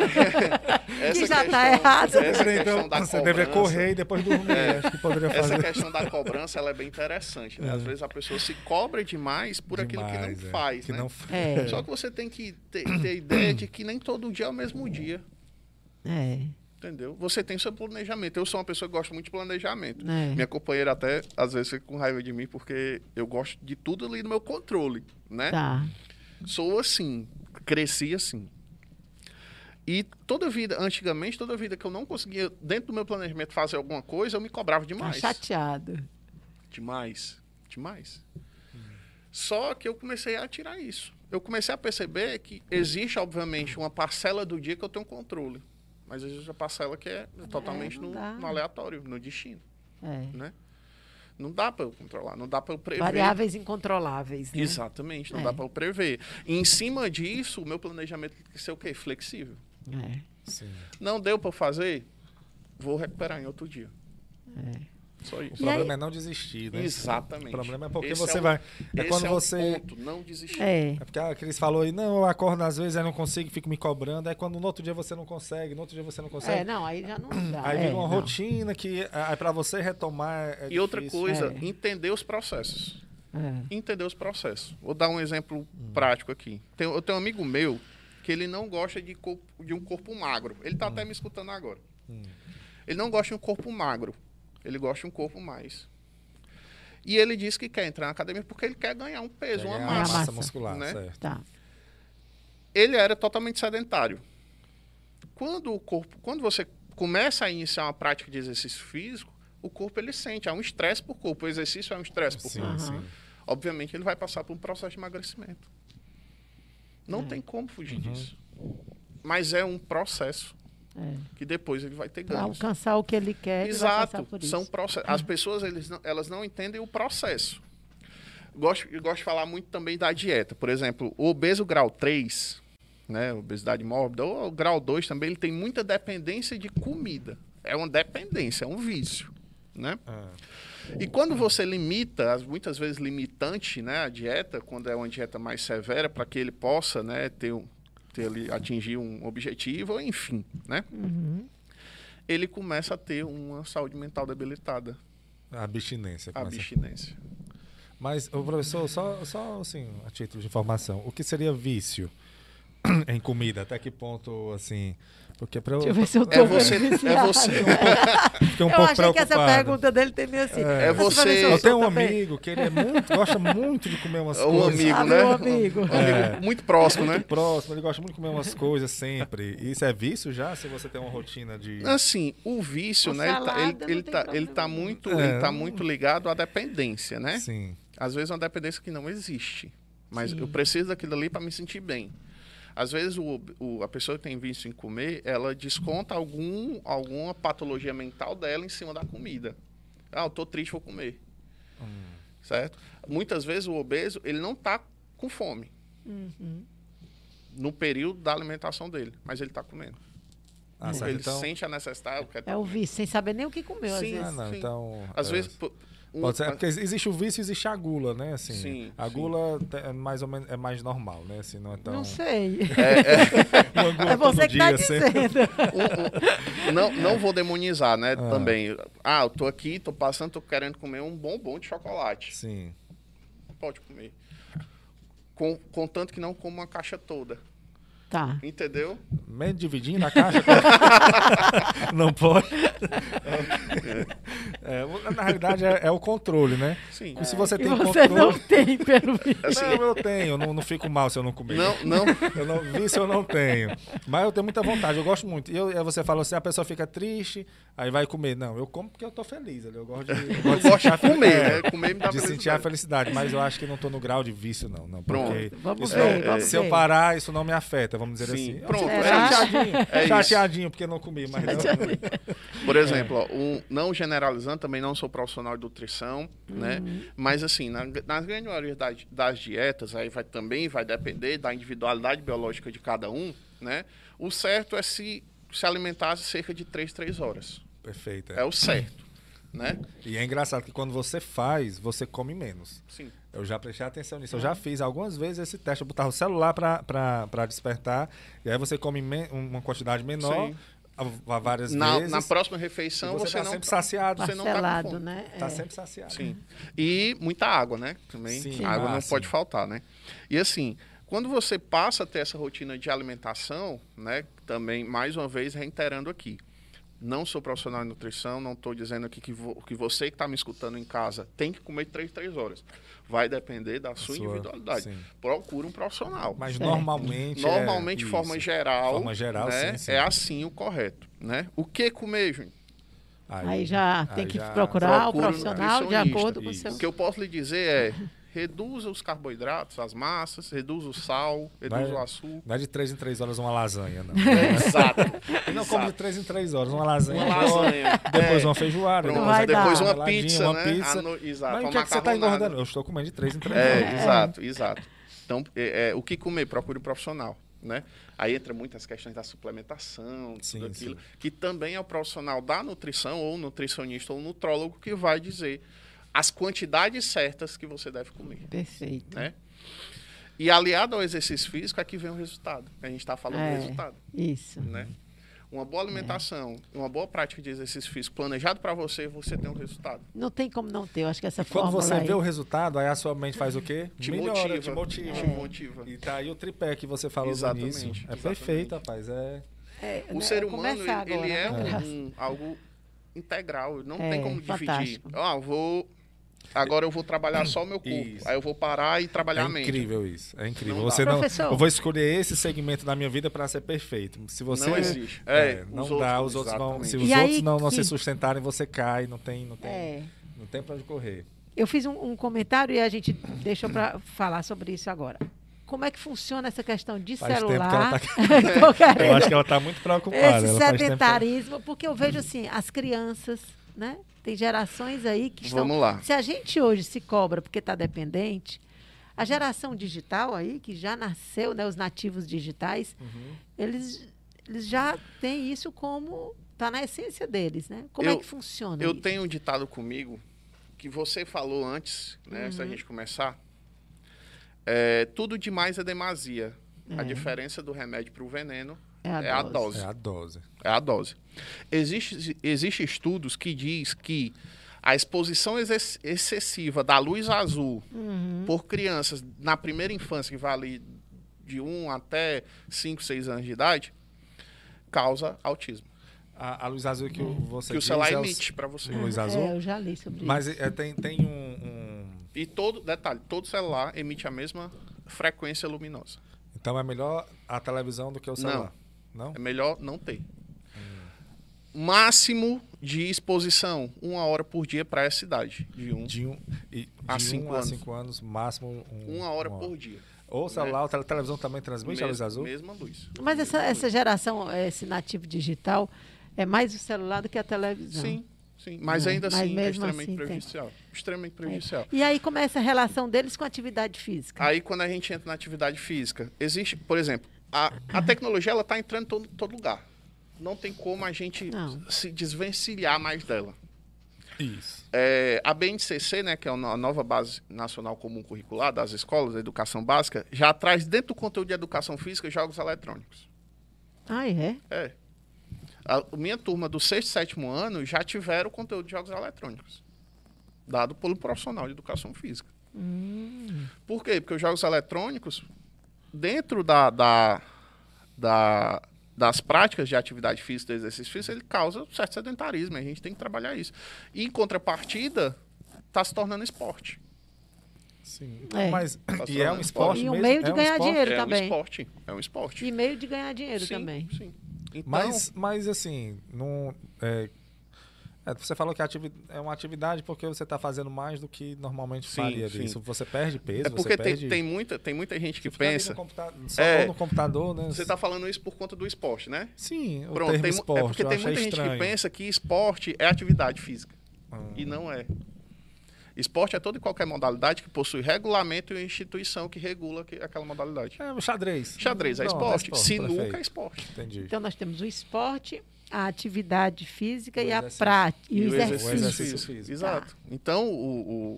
que já está errado. Então, você deveria correr e depois dormir. Acho que poderia fazer. Essa questão da cobrança, ela é bem interessante, né? Às vezes a pessoa se cobra demais por aquilo que não faz, que né? Não faz. Só que você tem que ter ideia de que nem todo dia é o mesmo dia. Entendeu? Você tem seu planejamento. Eu sou uma pessoa que gosta muito de planejamento. Minha companheira até, às vezes, fica com raiva de mim, porque eu gosto de tudo ali no meu controle, né? Tá. Sou assim, cresci assim. E antigamente, toda vida que eu não conseguia, dentro do meu planejamento, fazer alguma coisa, eu me cobrava demais. Tá chateado. Demais. demais. Só que eu comecei a tirar isso. Eu comecei a perceber que existe, obviamente, uma parcela do dia que eu tenho controle. Mas existe uma parcela que é totalmente no aleatório, no destino. É. Né? Não dá para eu controlar, não dá para eu prever. Variáveis incontroláveis, né? Exatamente, não dá para eu prever. E em cima disso, o meu planejamento tem que ser o quê? Flexível. É. Sim. Não deu para fazer, vou recuperar em outro dia. É. Só isso. O problema é não desistir, né? Exatamente. O problema é porque você vai... É quando você... não desistir. É porque a Cris falou aí, não, eu acordo às vezes, aí não consigo, fico me cobrando. É quando no outro dia você não consegue, no outro dia você não consegue. É, não, aí já não dá. Aí vira uma rotina que para você retomar é difícil. E outra coisa, entender os processos. É. Entender os processos. Vou dar um exemplo prático aqui. Eu tenho um amigo meu que ele não gosta de um corpo magro. Ele tá até me escutando agora. Ele não gosta de um corpo magro. Ele gosta de um corpo mais. E ele diz que quer entrar na academia porque ele quer ganhar um peso, uma massa. Uma massa muscular, né? Certo. Tá. Ele era totalmente sedentário. Quando você começa a iniciar uma prática de exercício físico, o corpo ele sente. É um estresse para o corpo. O exercício é um estresse para o corpo. Sim. Obviamente, ele vai passar por um processo de emagrecimento. Não tem como fugir disso. Mas é um processo. Que depois ele vai ter ganhos. Pra alcançar o que ele quer. Exato. Ele por isso. São processos. As pessoas elas não entendem o processo. Eu gosto de falar muito também da dieta. Por exemplo, o obeso grau 3, né, obesidade mórbida, ou o grau 2 também, ele tem muita dependência de comida. É uma dependência, é um vício. Né? E quando você limita, muitas vezes limitante, né, a dieta, quando é uma dieta mais severa, para que ele possa, né, ter um... ele atingir um objetivo, enfim, né? Ele começa a ter uma saúde mental debilitada. A abstinência. Mas, professor, só assim, a título de informação, o que seria vício em comida? Até que ponto, assim... Porque pra eu... Deixa eu ver se eu tô você. Fiquei um pouco preocupado. Eu achei que essa pergunta dele tem meio assim... É você... Eu tenho um amigo que ele gosta muito de comer umas coisas. Amigo, né? Um amigo, né? Muito próximo, né? Muito próximo. Ele gosta muito de comer umas coisas sempre. Isso é vício já? Se você tem uma rotina de... Assim, o vício, né? Ele tá muito ligado à dependência, né? Sim. Às vezes é uma dependência que não existe. Mas eu preciso daquilo ali para me sentir bem. Às vezes, a pessoa que tem vício em comer, ela desconta alguma patologia mental dela em cima da comida. Ah, eu tô triste, vou comer. Certo? Muitas vezes, o obeso, ele não tá com fome no período da alimentação dele, mas ele tá comendo. Ah, certo, ele sente a necessidade. É o vício, sem saber nem o que comeu, às vezes. Às vezes... Pode ser, porque existe o vício e existe a gula, né? Assim, a gula é mais ou menos normal, né? Assim, não é tão... Não sei. É você que tá dizendo. Não vou demonizar, né? Também. Ah, eu tô aqui, tô passando, tô querendo comer um bombom de chocolate. Sim. Pode comer. Contanto que não coma uma caixa toda. Tá. Entendeu? Meio dividindo a caixa. Não pode. Na realidade, é o controle, né? Sim. E se você tem controle... não tem, pelo visto. Assim, eu tenho. Eu não fico mal se eu não comer. Vício eu não tenho. Mas eu tenho muita vontade. Eu gosto muito. E você falou assim, a pessoa fica triste, aí vai comer. Não, eu como porque eu tô feliz. Eu gosto de comer. Comer me dá de sentir a felicidade. Mas eu acho que não tô no grau de vício, não. Porque, pronto. Vamos ver. Se eu parar, isso não me afeta. Vamos dizer assim. Pronto. Chateadinho porque não comi, mas não. Por exemplo, ó, não generalizando, também não sou profissional de nutrição, né? Mas assim, na grande maioria das dietas, aí também vai depender da individualidade biológica de cada um, né? O certo é se alimentar cerca de 3 horas. Perfeito. É o certo, né? E é engraçado que quando você faz, você come menos. Sim. Eu já prestei atenção nisso. Eu já fiz algumas vezes esse teste. Eu botava o celular para despertar. E aí você come uma quantidade menor várias vezes. Na próxima refeição você não está saciado. Você não está com fome, né? Está sempre saciado. Sim. E muita água, né? Também água não pode faltar, né? E assim, quando você passa a ter essa rotina de alimentação, né? Também, mais uma vez, reiterando aqui. Não sou profissional de nutrição, não estou dizendo aqui que você que está me escutando em casa tem que comer 3 horas. Vai depender da sua individualidade. Sim. Procura um profissional. Mas normalmente de forma geral, né, é assim o correto. Né? O que comer, gente? Aí já tem que procurar o profissional de acordo com o seu... O que eu posso lhe dizer é... Reduza os carboidratos, as massas, reduza o sal, reduza o açúcar. Não é de 3 em 3 horas uma lasanha, não. É, exato. Não como de 3 em 3 horas uma lasanha. Uma lasanha. Depois uma feijoada. Depois uma pizza, né? Pizza. Exato. Mas o que é que você está engordando? Eu estou comendo de 3 em 3 horas. É, exato, exato. Então, o que comer? Procure um profissional, né? Aí entra muitas questões da suplementação, tudo aquilo, que também é o profissional da nutrição, ou nutricionista, ou nutrólogo, que vai dizer... as quantidades certas que você deve comer. Perfeito. Né? E aliado ao exercício físico, aqui vem o resultado. A gente está falando do resultado. Isso. Né? Uma boa alimentação, uma boa prática de exercício físico planejado para você, você tem um resultado. Não tem como não ter, eu acho que essa fórmula. Quando você vê o resultado, aí a sua mente faz o quê? Te motiva. E tá aí o tripé que você falou no início. É perfeito, rapaz. O ser humano, ele é algo integral. Não tem como dividir. Vou... Agora eu vou trabalhar só o meu corpo. Isso. Aí eu vou parar e trabalhar a mente. É incrível isso. É incrível. Eu vou escolher esse segmento da minha vida para ser perfeito. Se você não existe. Se os outros não se sustentarem, você cai, não tem para onde correr. Eu fiz um comentário e a gente deixou para falar sobre isso agora. Como é que funciona essa questão de celular? Eu acho que ela está muito preocupada. Esse sedentarismo, porque eu vejo assim, as crianças, né? Tem gerações aí que estão... Vamos lá. Se a gente hoje se cobra porque está dependente, a geração digital aí, que já nasceu, né, os nativos digitais, eles já têm isso como... Está na essência deles, né? Como é que funciona isso? Eu tenho um ditado comigo, que você falou antes, né, antes da gente começar. Tudo demais é demasia. A diferença do remédio para o veneno... É a dose. Existem estudos que diz que a exposição excessiva da luz azul por crianças na primeira infância, que vale de 1 até 5, 6 anos de idade, causa autismo. A luz azul que você que o celular emite para você. Luz azul? Eu já li sobre isso. Mas tem E todo celular emite a mesma frequência luminosa. Então é melhor a televisão do que o celular? Não. É melhor não ter. Máximo de exposição, 1 hora por dia para essa idade. De 1 a 5 anos, máximo... 1 hora por dia. Ou celular, a televisão também transmite a luz azul? Mesma luz. Mas essa geração, esse nativo digital, é mais o celular do que a televisão. Sim. Mas ainda assim é extremamente prejudicial. Extremamente prejudicial. E aí começa a relação deles com a atividade física. Aí quando a gente entra na atividade física, existe, por exemplo, a tecnologia ela está entrando em todo lugar. Não tem como a gente se desvencilhar mais dela. Isso. A BNCC, né, que é a nova base nacional comum curricular das escolas, da educação básica, já traz dentro do conteúdo de educação física jogos eletrônicos. Ah, é? É. A minha turma do 6º e 7º ano já tiveram conteúdo de jogos eletrônicos, dado pelo profissional de educação física. Por quê? Porque os jogos eletrônicos, dentro das práticas de atividade física, de exercício físico, ele causa um certo sedentarismo, a gente tem que trabalhar isso. E, em contrapartida, está se tornando esporte. Sim. E é um esporte mesmo. E um meio de ganhar dinheiro também. É um esporte. E meio de ganhar dinheiro também. Sim. Então... Mas assim, você falou que é uma atividade porque você está fazendo mais do que normalmente faria disso. Você perde peso, porque você perde... tem muita gente que pensa... Só no computador, né? Você está falando isso por conta do esporte, né? Sim, esporte. É porque tem muita gente que pensa que esporte é atividade física. E não é. Esporte é toda e qualquer modalidade que possui regulamento e instituição que regula aquela modalidade. É o xadrez. Xadrez é esporte. Sinuca é esporte. Entendi. Então nós temos o esporte, a atividade física e a prática. E o exercício físico. Exato. Então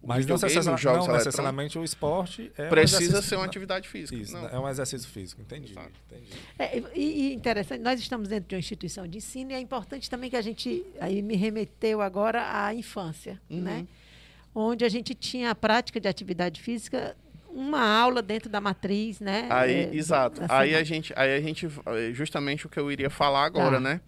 mas não necessariamente o esporte é precisa ser uma atividade física. Isso, não. É um exercício físico, entendi. E interessante, nós estamos dentro de uma instituição de ensino e é importante também que a gente, aí me remeteu agora à infância, né? Onde a gente tinha a prática de atividade física, uma aula dentro da matriz, né? Exato. Aí a gente justamente o que eu iria falar agora, né?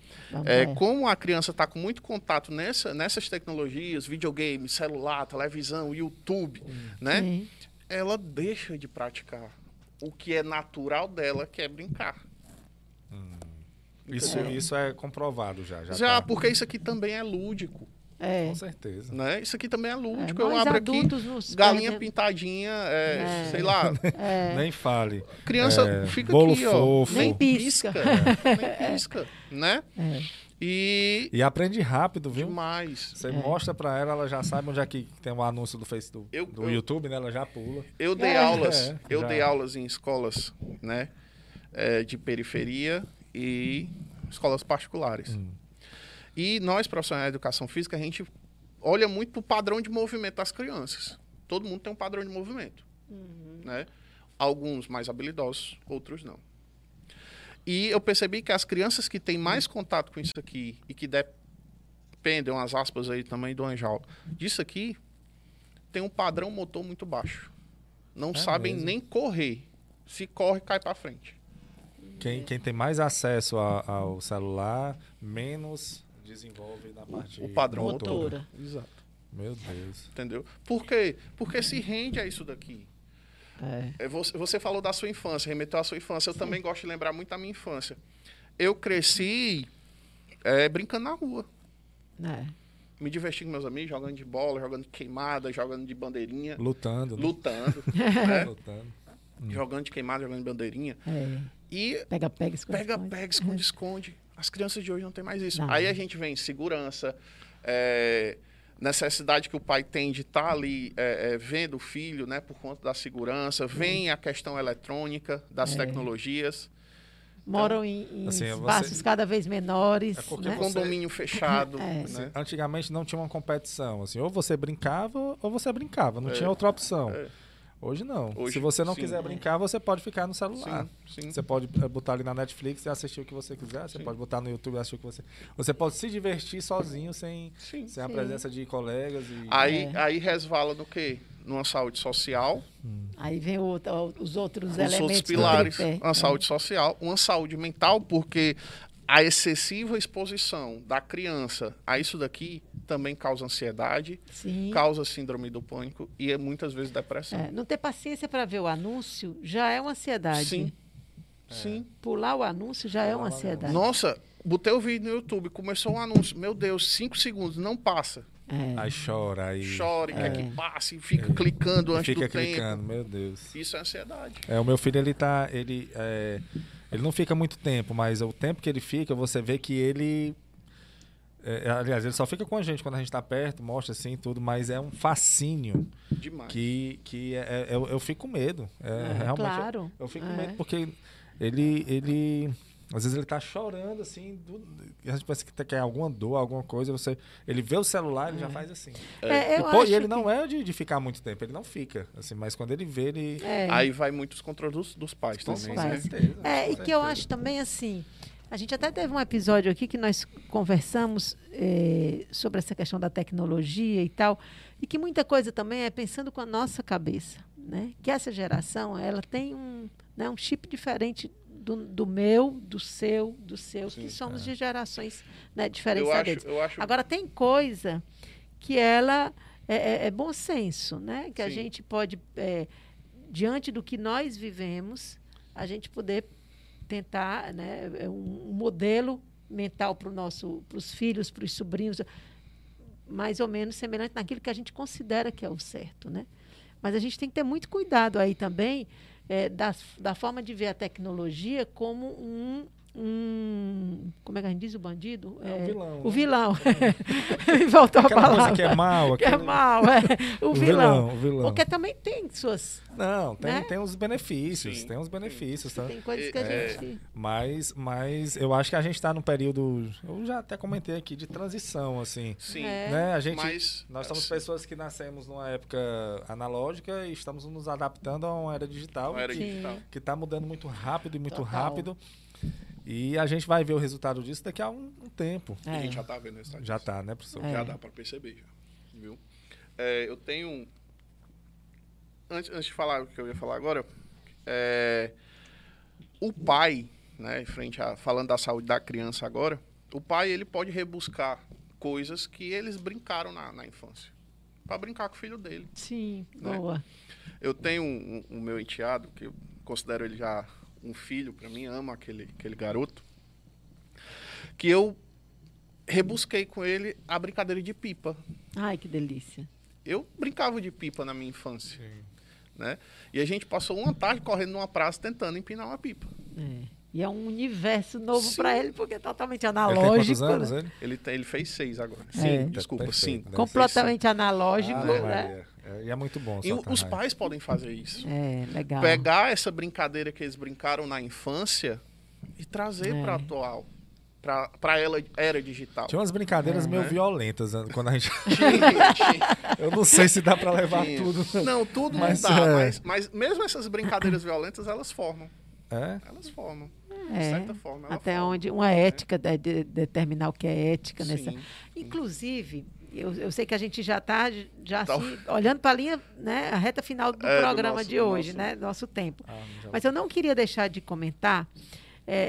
Como a criança está com muito contato nessas tecnologias, videogame, celular, televisão, YouTube, né? Sim. Ela deixa de praticar o que é natural dela, que é brincar. Isso é comprovado já. Já tá. Porque isso aqui também é lúdico. É. Com certeza. Né? Isso aqui também é lúdico. Eu abro aqui, galinha pintadinha, sei lá. É. Nem fale. Criança fica bolo aqui, fofo. Ó. Nem pisca. Nem pisca, né? É. E aprende rápido, viu? Demais. Você mostra pra ela, ela já sabe onde é que tem um anúncio do Facebook, do YouTube, né? Ela já pula. Eu dei aulas. Eu dei aulas em escolas, né? De periferia e escolas particulares. E nós, profissionais de educação física, a gente olha muito pro padrão de movimento das crianças. Todo mundo tem um padrão de movimento, né? Alguns mais habilidosos, outros não. E eu percebi que as crianças que têm mais contato com isso aqui e que dependem, umas aspas aí também do Anjal, disso aqui, tem um padrão motor muito baixo. Não sabem mesmo. Nem correr. Se corre, cai para frente. Quem tem mais acesso ao celular, menos desenvolve na parte motora. Exato. Meu Deus. Entendeu? Por quê? Porque se rende a isso daqui. É. Você falou da sua infância, remeteu à sua infância. Eu também gosto de lembrar muito da minha infância. Eu cresci brincando na rua. É. Me diverti com meus amigos, jogando de bola, jogando de queimada, jogando de bandeirinha. Lutando. Né? Lutando. Né? Lutando. Jogando de queimada, jogando de bandeirinha. É. Pega-pega, esconde-esconde. As crianças de hoje não tem mais isso. Não. Aí a gente vem segurança, necessidade que o pai tem de estar ali vendo o filho, né, por conta da segurança, vem a questão eletrônica das tecnologias. Moram em espaços cada vez menores. Né? Condomínio fechado. Né? Assim, antigamente não tinha uma competição. Assim, ou você brincava. Não tinha outra opção. É. Hoje não. Se você não quiser brincar, você pode ficar no celular. Sim. Você pode botar ali na Netflix e assistir o que você quiser. Você pode botar no YouTube e assistir o que você... Você pode se divertir sozinho, sem a presença de colegas. E... Aí resvala no quê? Numa saúde social. Aí vem os outros elementos. Os outros pilares. Uma saúde social, uma saúde mental, porque a excessiva exposição da criança a isso daqui... também causa ansiedade, causa síndrome do pânico e muitas vezes depressão. Não ter paciência para ver o anúncio já é uma ansiedade. Sim. Pular o anúncio já é uma ansiedade. Nossa, botei o vídeo no YouTube, começou um anúncio, meu Deus, 5 segundos, não passa. Aí chora. Chora, quer que passe, fica clicando antes do tempo. Fica clicando, meu Deus. Isso é ansiedade. O meu filho, ele não fica muito tempo, mas o tempo que ele fica, você vê que ele... aliás, ele só fica com a gente quando a gente está perto, mostra assim tudo, mas é um fascínio demais. Eu fico com medo. Realmente, claro. Eu fico com medo porque ele às vezes ele está chorando assim, a gente pensa que é alguma dor, alguma coisa, ele vê o celular, ele já faz assim. E ele não é de ficar muito tempo, ele não fica, assim, mas quando ele vê, ele... Aí vai muito os controles dos pais também. Pais. E que eu acho também assim... A gente até teve um episódio aqui que nós conversamos sobre essa questão da tecnologia e tal, e que muita coisa também é pensando com a nossa cabeça, né? Que essa geração, ela tem um chip diferente do meu, do seu, sim, que somos de gerações, né, diferentes. Eu acho... Agora, tem coisa que ela é bom senso, né? Que a gente pode, diante do que nós vivemos, a gente poder... tentar, né, um modelo mental para os filhos, para os sobrinhos, mais ou menos semelhante naquilo que a gente considera que é o certo, né? Mas a gente tem que ter muito cuidado aí também da forma de ver a tecnologia como como é que a gente diz, o bandido? O vilão. O vilão. E voltou a palavra. Que é mal. Que é mal, O vilão. Porque também tem suas... Não, tem os benefícios. Tem os benefícios. Tá? Tem coisas que a gente... Mas eu acho que a gente está num período... Eu já até comentei aqui, de transição, assim. Sim. Né? Nós somos pessoas que nascemos numa época analógica e estamos nos adaptando a uma era digital. Que está mudando muito rápido e muito rápido. E a gente vai ver o resultado disso daqui a um tempo. A gente já está vendo o resultado disso. Já está, né, professor? Já dá para perceber, já. Viu? Eu tenho... Antes de falar o que eu ia falar agora, o pai, né, falando da saúde da criança agora, o pai ele pode rebuscar coisas que eles brincaram na infância, para brincar com o filho dele. Sim, né? Boa. Eu tenho um meu enteado, que eu considero ele já... um filho, para mim, ama aquele garoto. que eu rebusquei com ele a brincadeira de pipa. Ai, que delícia. Eu brincava de pipa na minha infância. Sim. Né? E a gente passou uma tarde correndo numa praça tentando empinar uma pipa. É. E é um universo novo para ele, porque é totalmente analógico. Ele tem quantos anos, né? Ele fez 6 agora. É. Sim, desculpa, perfeito, 5. Completamente analógico, né? É muito bom. E os pais podem fazer isso. É, legal. Pegar essa brincadeira que eles brincaram na infância e trazer para atual. Para ela era digital. Tinha umas brincadeiras meio violentas, né? Quando a gente... Eu não sei se dá para levar tudo. Não, tudo mas, não dá. É... Mas mesmo essas brincadeiras violentas, elas formam. É? Elas formam. De certa forma, até forma, onde uma ética, de determinar o que é ética. Nessa. Inclusive, eu sei que a gente já está assim, olhando para a linha, né, a reta final do programa de hoje, né, nosso tempo. Mas eu não queria deixar de comentar,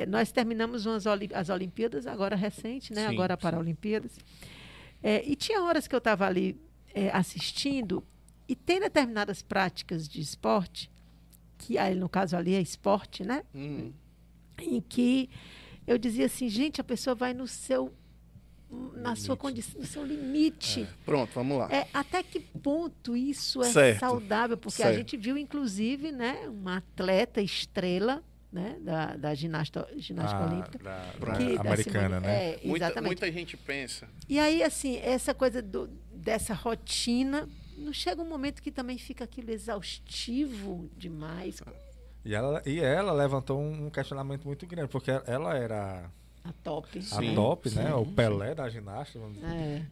nós terminamos as Olimpíadas agora recente, né, agora Paralimpíadas, e tinha horas que eu estava ali assistindo, e tem determinadas práticas de esporte, que no caso ali é esporte, né? Em que eu dizia assim, gente, a pessoa vai no seu sua condição, no seu limite. Pronto, vamos lá. Até que ponto isso é saudável? Porque a gente viu, inclusive, né, uma atleta estrela, né, da ginástica olímpica. Americana, né? Exatamente. Muita gente pensa. E aí, assim, essa coisa dessa rotina, não chega um momento que também fica aquilo exaustivo demais? E ela levantou um questionamento muito grande, porque ela era... A top. A top, né? O Pelé da ginástica.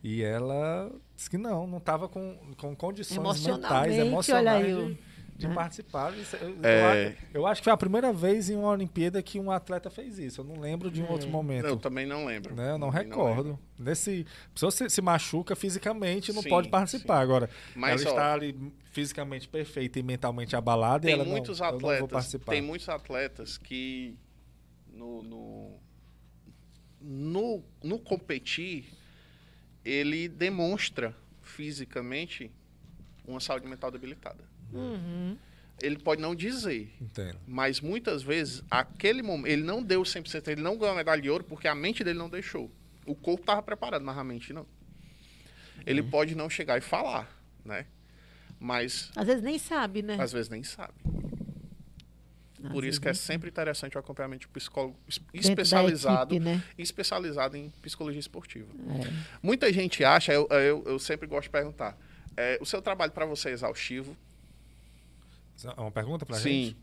E ela disse que não estava com condições emocionais de participar. Eu acho que foi a primeira vez em uma Olimpíada que um atleta fez isso. Eu não lembro de um outro momento. Eu também não lembro. Né? Eu não recordo. A pessoa se machuca fisicamente e não pode participar. Agora, mas ela está ali fisicamente perfeita e mentalmente abalada e ela não vai participar. Tem muitos atletas que no competir, ele demonstra fisicamente uma saúde mental debilitada. Ele pode não dizer, mas muitas vezes, aquele momento, ele não deu 100%, ele não ganhou a medalha de ouro porque a mente dele não deixou. O corpo estava preparado, mas a mente não. Ele pode não chegar e falar, né? Mas... às vezes nem sabe, né? Às vezes nem sabe. Por isso que é sempre interessante o acompanhamento de psicólogo especializado, equipe, né? Especializado em psicologia esportiva. Muita gente acha, eu sempre gosto de perguntar, o seu trabalho para você é exaustivo? É uma pergunta para a gente? Sim.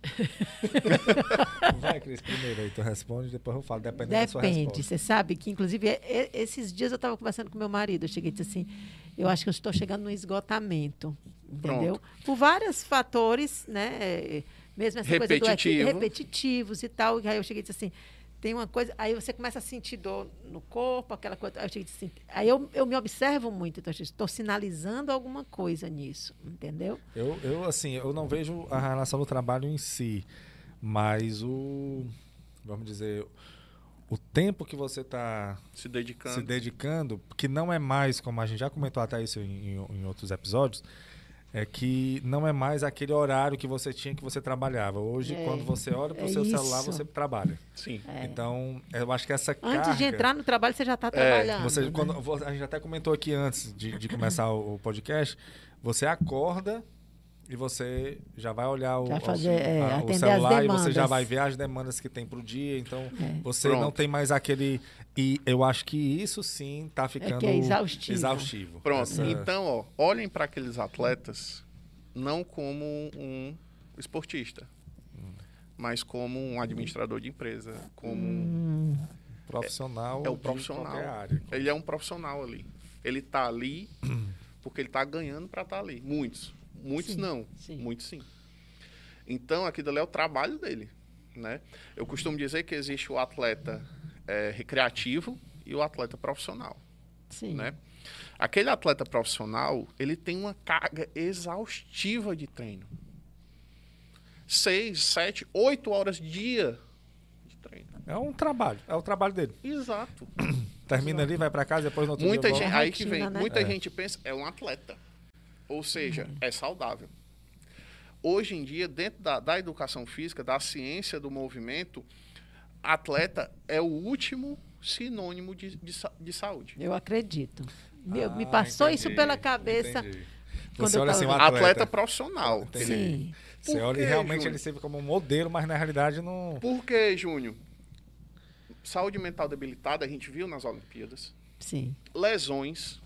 Vai, Cris, primeiro aí, tu responde, depois eu falo, dependendo da sua resposta. Depende, você sabe que, inclusive, esses dias eu estava conversando com meu marido, eu cheguei e disse assim, eu acho que eu estou chegando no esgotamento, entendeu? Pronto. Por vários fatores, né? Mesmo essa coisa do repetitivos e tal. E aí eu cheguei e disse assim, tem uma coisa... Aí você começa a sentir dor no corpo, aquela coisa... Aí eu cheguei e disse assim... Aí eu me observo muito, então estou sinalizando alguma coisa nisso, entendeu? Eu, assim, eu não vejo a relação do trabalho em si, mas vamos dizer... O tempo que você está se dedicando, que não é mais, como a gente já comentou até isso em outros episódios... É que não é mais aquele horário que você tinha, que você trabalhava. Hoje, quando você olha para o seu celular, você trabalha. Sim. Então, eu acho que essa carga... Antes de entrar no trabalho, você já está trabalhando. Você, a gente até comentou aqui antes de começar o podcast, você acorda e você já vai olhar o celular e você já vai ver as demandas que tem para o dia. Então, você não tem mais aquele... E eu acho que isso sim está ficando exaustivo. Pronto, então, olhem para aqueles atletas não como um esportista, mas como um administrador de empresa, como um profissional. É o profissional. De qualquer área. Ele é um profissional ali. Ele está ali porque ele está ganhando para estar ali. Muitos sim, não, sim. Muitos sim. Então, aquilo ali é o trabalho dele, né? Eu costumo dizer que existe o atleta recreativo e o atleta profissional. Sim. Né? Aquele atleta profissional, ele tem uma carga exaustiva de treino. 6, 7, 8 horas dia de treino. É o trabalho dele. Exato. Termina ali, vai para casa, depois no outro dia volta. Aí que vem, né? Muita gente pensa, é um atleta. Ou seja, é saudável. Hoje em dia, dentro da educação física, da ciência do movimento, atleta é o último sinônimo de saúde. Eu acredito. Me passou entendi, isso pela cabeça. Entendi. Você olha assim, um atleta profissional. Entendi. Sim. Você olha, realmente Júnior? Ele serve como um modelo, mas na realidade não... Por que, Júnior? Saúde mental debilitada, a gente viu nas Olimpíadas. Sim. Lesões.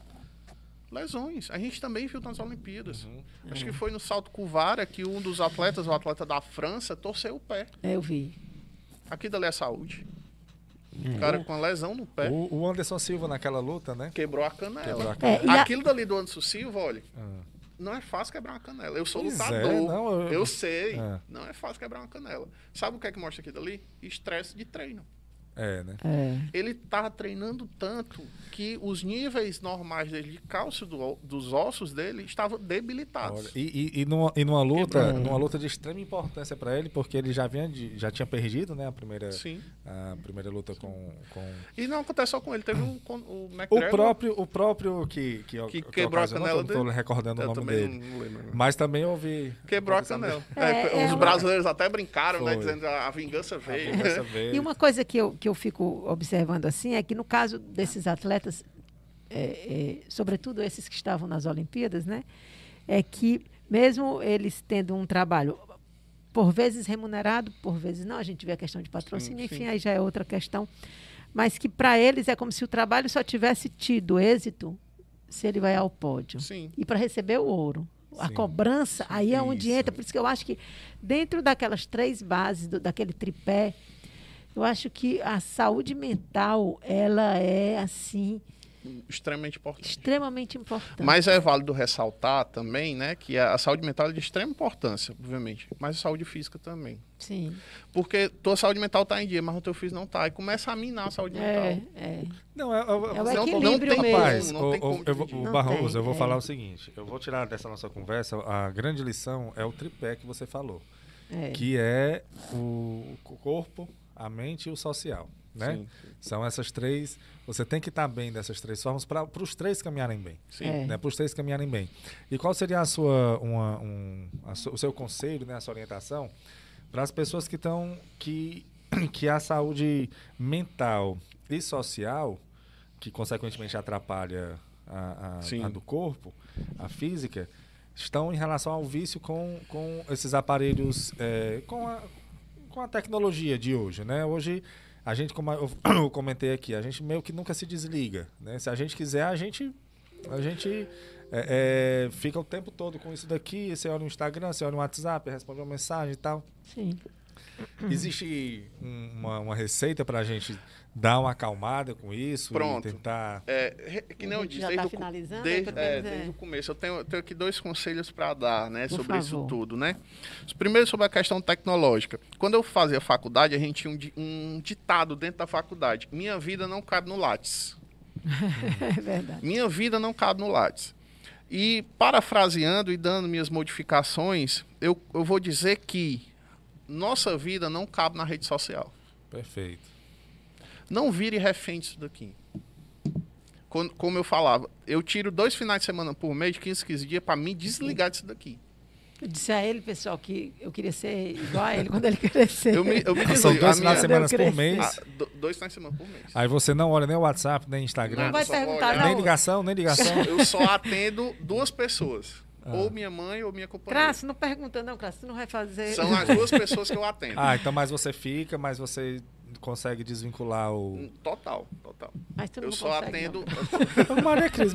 A gente também viu nas Olimpíadas. Uhum. Acho que foi no salto com vara que um dos atletas, o atleta da França, torceu o pé. Eu vi. Aqui dali é saúde. O cara com uma lesão no pé. O Anderson Silva naquela luta, né? Quebrou a canela. Aquilo dali do Anderson Silva, olha, não é fácil quebrar uma canela. Eu sou lutador. Eu sei. Não é fácil quebrar uma canela. Sabe o que é que mostra aqui dali? Estresse de treino. É, né? Ele tá treinando tanto que os níveis normais dele de cálcio dos ossos dele estavam debilitados. Olha, numa luta de extrema importância para ele, porque ele já tinha perdido, né, a primeira luta com... E não acontece só com ele, teve o McGregor, o próprio que quebrou a canela dele. Não estou recordando o nome dele. Mas também ouvi... Quebrou a canela. Os brasileiros até brincaram, né, dizendo a vingança veio. E uma coisa que eu fico observando assim é que no caso desses atletas, sobretudo esses que estavam nas Olimpíadas, né, é que mesmo eles tendo um trabalho por vezes remunerado, por vezes não, a gente vê a questão de patrocínio, enfim, aí já é outra questão, mas que para eles é como se o trabalho só tivesse tido êxito se ele vai ao pódio. Sim. E para receber o ouro. A cobrança, aí é onde entra, por isso que eu acho que dentro daquelas três bases, daquele tripé, eu acho que a saúde mental, ela é, assim... Extremamente importante. Mas é válido ressaltar também, né, que a saúde mental é de extrema importância, obviamente. Mas a saúde física também. Sim. Porque tua saúde mental está em dia, mas o teu físico não está. E começa a minar a saúde mental. Não, é o equilíbrio não tem, rapaz, o Barroso, eu vou falar o seguinte. Eu vou tirar dessa nossa conversa, a grande lição é o tripé que você falou. Que é o corpo... a mente e o social, né? Sim. São essas três... Você tem que estar bem dessas três formas para os três caminharem bem. Sim. Né? Para os três caminharem bem. E qual seria o seu conselho, né? A sua orientação para as pessoas que estão... Que a saúde mental e social, que consequentemente atrapalha a do corpo, a física, estão em relação ao vício com esses aparelhos... com a tecnologia de hoje, né? Hoje, a gente, como eu comentei aqui, a gente meio que nunca se desliga, né? Se a gente quiser, a gente fica o tempo todo com isso daqui, você olha o Instagram, você olha o WhatsApp, responde uma mensagem e tal. Sim. Existe uma receita para a gente dar uma acalmada com isso? Pronto. E tentar... que nem eu disse, já está finalizando? Desde o começo. Eu tenho aqui dois conselhos para dar, né, sobre isso tudo, né? Primeiro, sobre a questão tecnológica. Quando eu fazia faculdade, a gente tinha um ditado dentro da faculdade. Minha vida não cabe no Lattes. É verdade. Minha vida não cabe no Lattes. E, parafraseando e dando minhas modificações, eu vou dizer que nossa vida não cabe na rede social. Perfeito. Não vire refém disso daqui. Como eu falava, eu tiro 2 finais de semana por mês, de 15 dias, para me desligar disso daqui. Eu disse a ele, pessoal, que eu queria ser igual a ele quando ele crescer. Eu me desligo. São 2 finais de semana por mês. 2 finais de semana por mês. Aí você não olha nem o WhatsApp, nem Instagram. Não vai perguntar, não. Nem ligação. Eu só atendo 2 pessoas. Ou minha mãe ou minha companheira. Crasso, não pergunta não, Crasso, tu não vai fazer... São as 2 pessoas que eu atendo. Então mais você fica, mais você consegue desvincular o... Total. Mas tu não atendo... Maria Cris,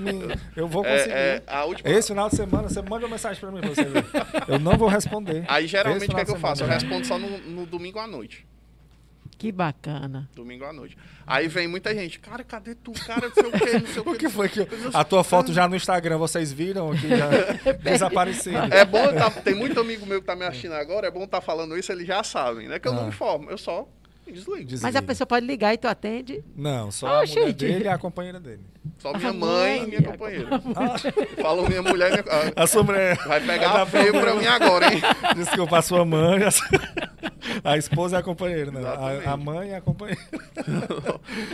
eu vou conseguir. Esse final de semana, você manda uma mensagem pra mim, pra você ver. Eu não vou responder. Aí geralmente o que eu faço? Eu respondo só no domingo à noite. Que bacana. Domingo à noite. Aí vem muita gente. Cara, cadê tu? Cara, não sei o quê, não sei o quê. O que foi que... A tua foto já no Instagram, vocês viram que já desapareceu. É bom, tem muito amigo meu que tá me assistindo agora, é bom estar falando isso, eles já sabem, né? Que eu não me informo, eu só desligo. Mas a pessoa pode ligar e tu atende? Não, só a mulher dele e a companheira dele. Só minha mãe e minha companheira. Falou minha mulher e minha... Vai pegar a feio pra mim agora, hein? Desculpa, a sua mãe... A esposa é a companheira, né? A mãe é a companheira.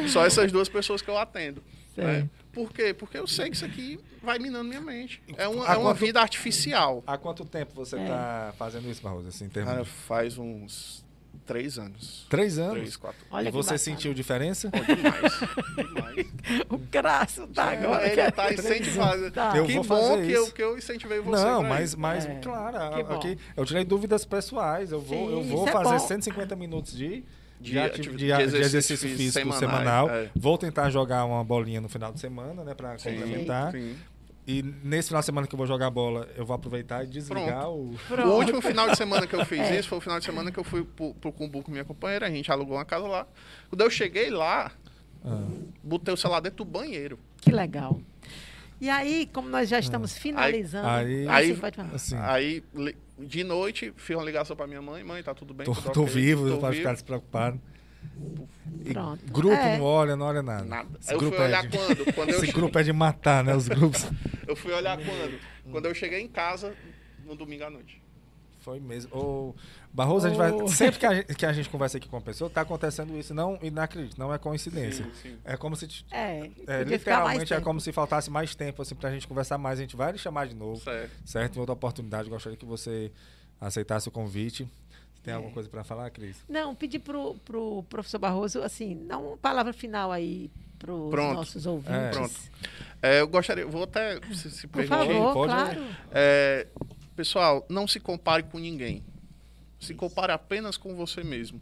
Só essas 2 pessoas que eu atendo. Né? Por quê? Porque eu sei que isso aqui vai minando minha mente. É uma vida artificial. Há quanto tempo você está fazendo isso, Barroso? Assim, em termos... Cara, faz uns 3 anos. 3 anos? 3, 4. Olha, e você sentiu diferença? Oh, demais. O Crasso tá agora. Ele tá incentivado. Tá. Eu vou fazer isso. Que eu incentivei você. Não, mas claro, aqui eu tirei dúvidas pessoais. Eu vou fazer 150 minutos de exercício físico semanal. Vou tentar jogar uma bolinha no final de semana, né? Pra complementar. Sim. E nesse final de semana que eu vou jogar bola, eu vou aproveitar e desligar o último final de semana que eu fiz isso foi o final de semana que eu fui pro Cumbu com minha companheira. A gente alugou uma casa lá. Quando eu cheguei lá, botei o celular dentro do banheiro. Que legal. E aí, como nós já estamos finalizando... Aí, de noite, fiz uma ligação pra minha mãe. Mãe, tá tudo bem? Tô okay, vivo, não pode ficar despreocupado. E grupo não olha nada. Esse grupo é de matar, né? Os grupos. Eu fui olhar quando eu cheguei em casa no domingo à noite. Foi mesmo. Barroso, a gente vai... Sempre que a gente conversa aqui com uma pessoa, tá acontecendo isso. Não, e não acredito, não é coincidência. Sim. É como se... literalmente é como se faltasse mais tempo assim, pra gente conversar mais. A gente vai lhe chamar de novo. Certo? Em outra oportunidade, gostaria que você aceitasse o convite. Tem alguma coisa para falar, Cris? Não, pedir pro professor Barroso, assim, dá uma palavra final aí para os nossos ouvintes. Eu gostaria, vou até se permitir. Por favor, pode, claro. Pessoal, não se compare com ninguém. Se compare apenas com você mesmo.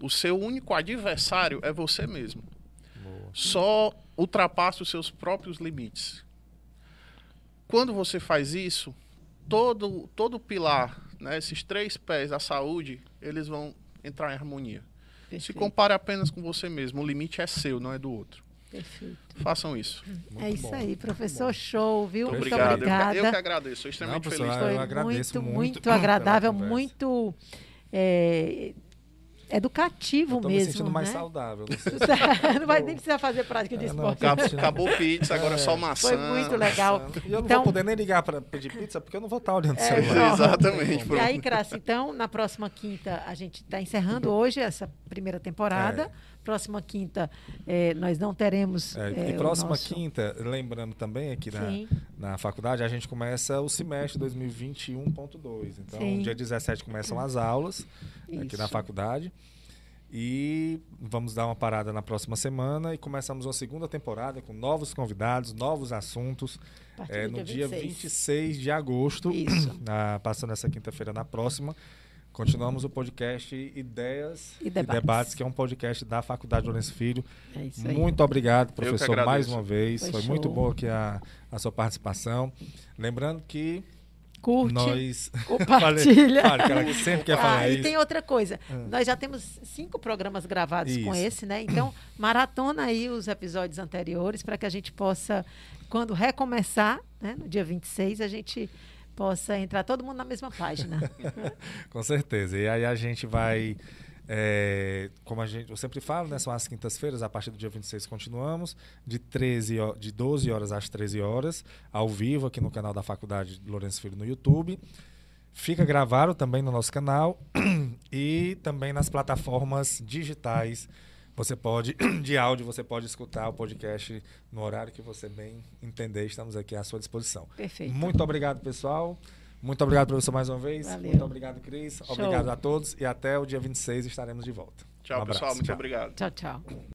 O seu único adversário é você mesmo. Boa. Só ultrapasse os seus próprios limites. Quando você faz isso, todo pilar... Né, esses 3 pés da saúde, eles vão entrar em harmonia. Perfeito. Se compare apenas com você mesmo. O limite é seu, não é do outro. Perfeito. Façam isso. Muito isso bom. Aí, professor. Show, viu? Muito obrigada. Eu que agradeço. Sou extremamente feliz. Foi muito agradável, muito educativo mesmo. Estou me sentindo mais saudável. Não vai nem precisar fazer prática de esporte. Acabou pizza, agora é só maçã. Foi muito legal. E eu não vou poder nem ligar para pedir pizza, porque eu não vou estar olhando o celular. Exatamente. E aí, Craça, então, na próxima quinta, a gente está encerrando hoje essa primeira temporada. Próxima quinta, nós não teremos... e próxima quinta, lembrando também aqui na faculdade, a gente começa o semestre 2021.2. Então, dia 17 começam as aulas aqui na faculdade. E vamos dar uma parada na próxima semana e começamos uma segunda temporada com novos convidados, novos assuntos. No dia 26 de agosto, passando essa quinta-feira na próxima. Continuamos o podcast Ideias e Debates, que é um podcast da Faculdade Lourenço Filho. Muito obrigado, professor, mais uma vez. Foi muito boa aqui a sua participação. Lembrando que... Curte, nós... compartilha. Cara, que sempre quer falar isso. E tem outra coisa. Nós já temos 5 programas gravados com esse, né? Então, maratona aí os episódios anteriores para que a gente possa, quando recomeçar, né? No dia 26, a gente... possa entrar todo mundo na mesma página. Com certeza. E aí a gente vai, como eu sempre falo, né, são as quintas-feiras, a partir do dia 26 continuamos, de 12 horas às 13 horas, ao vivo aqui no canal da Faculdade Lourenço Filho no YouTube. Fica gravado também no nosso canal e também nas plataformas digitais. Você pode, de áudio, você pode escutar o podcast no horário que você bem entender. Estamos aqui à sua disposição. Perfeito. Muito obrigado, pessoal. Muito obrigado, professor, mais uma vez. Valeu. Muito obrigado, Cris. Show. Obrigado a todos. E até o dia 26 estaremos de volta. Tchau, pessoal. Muito obrigado. Tchau, tchau.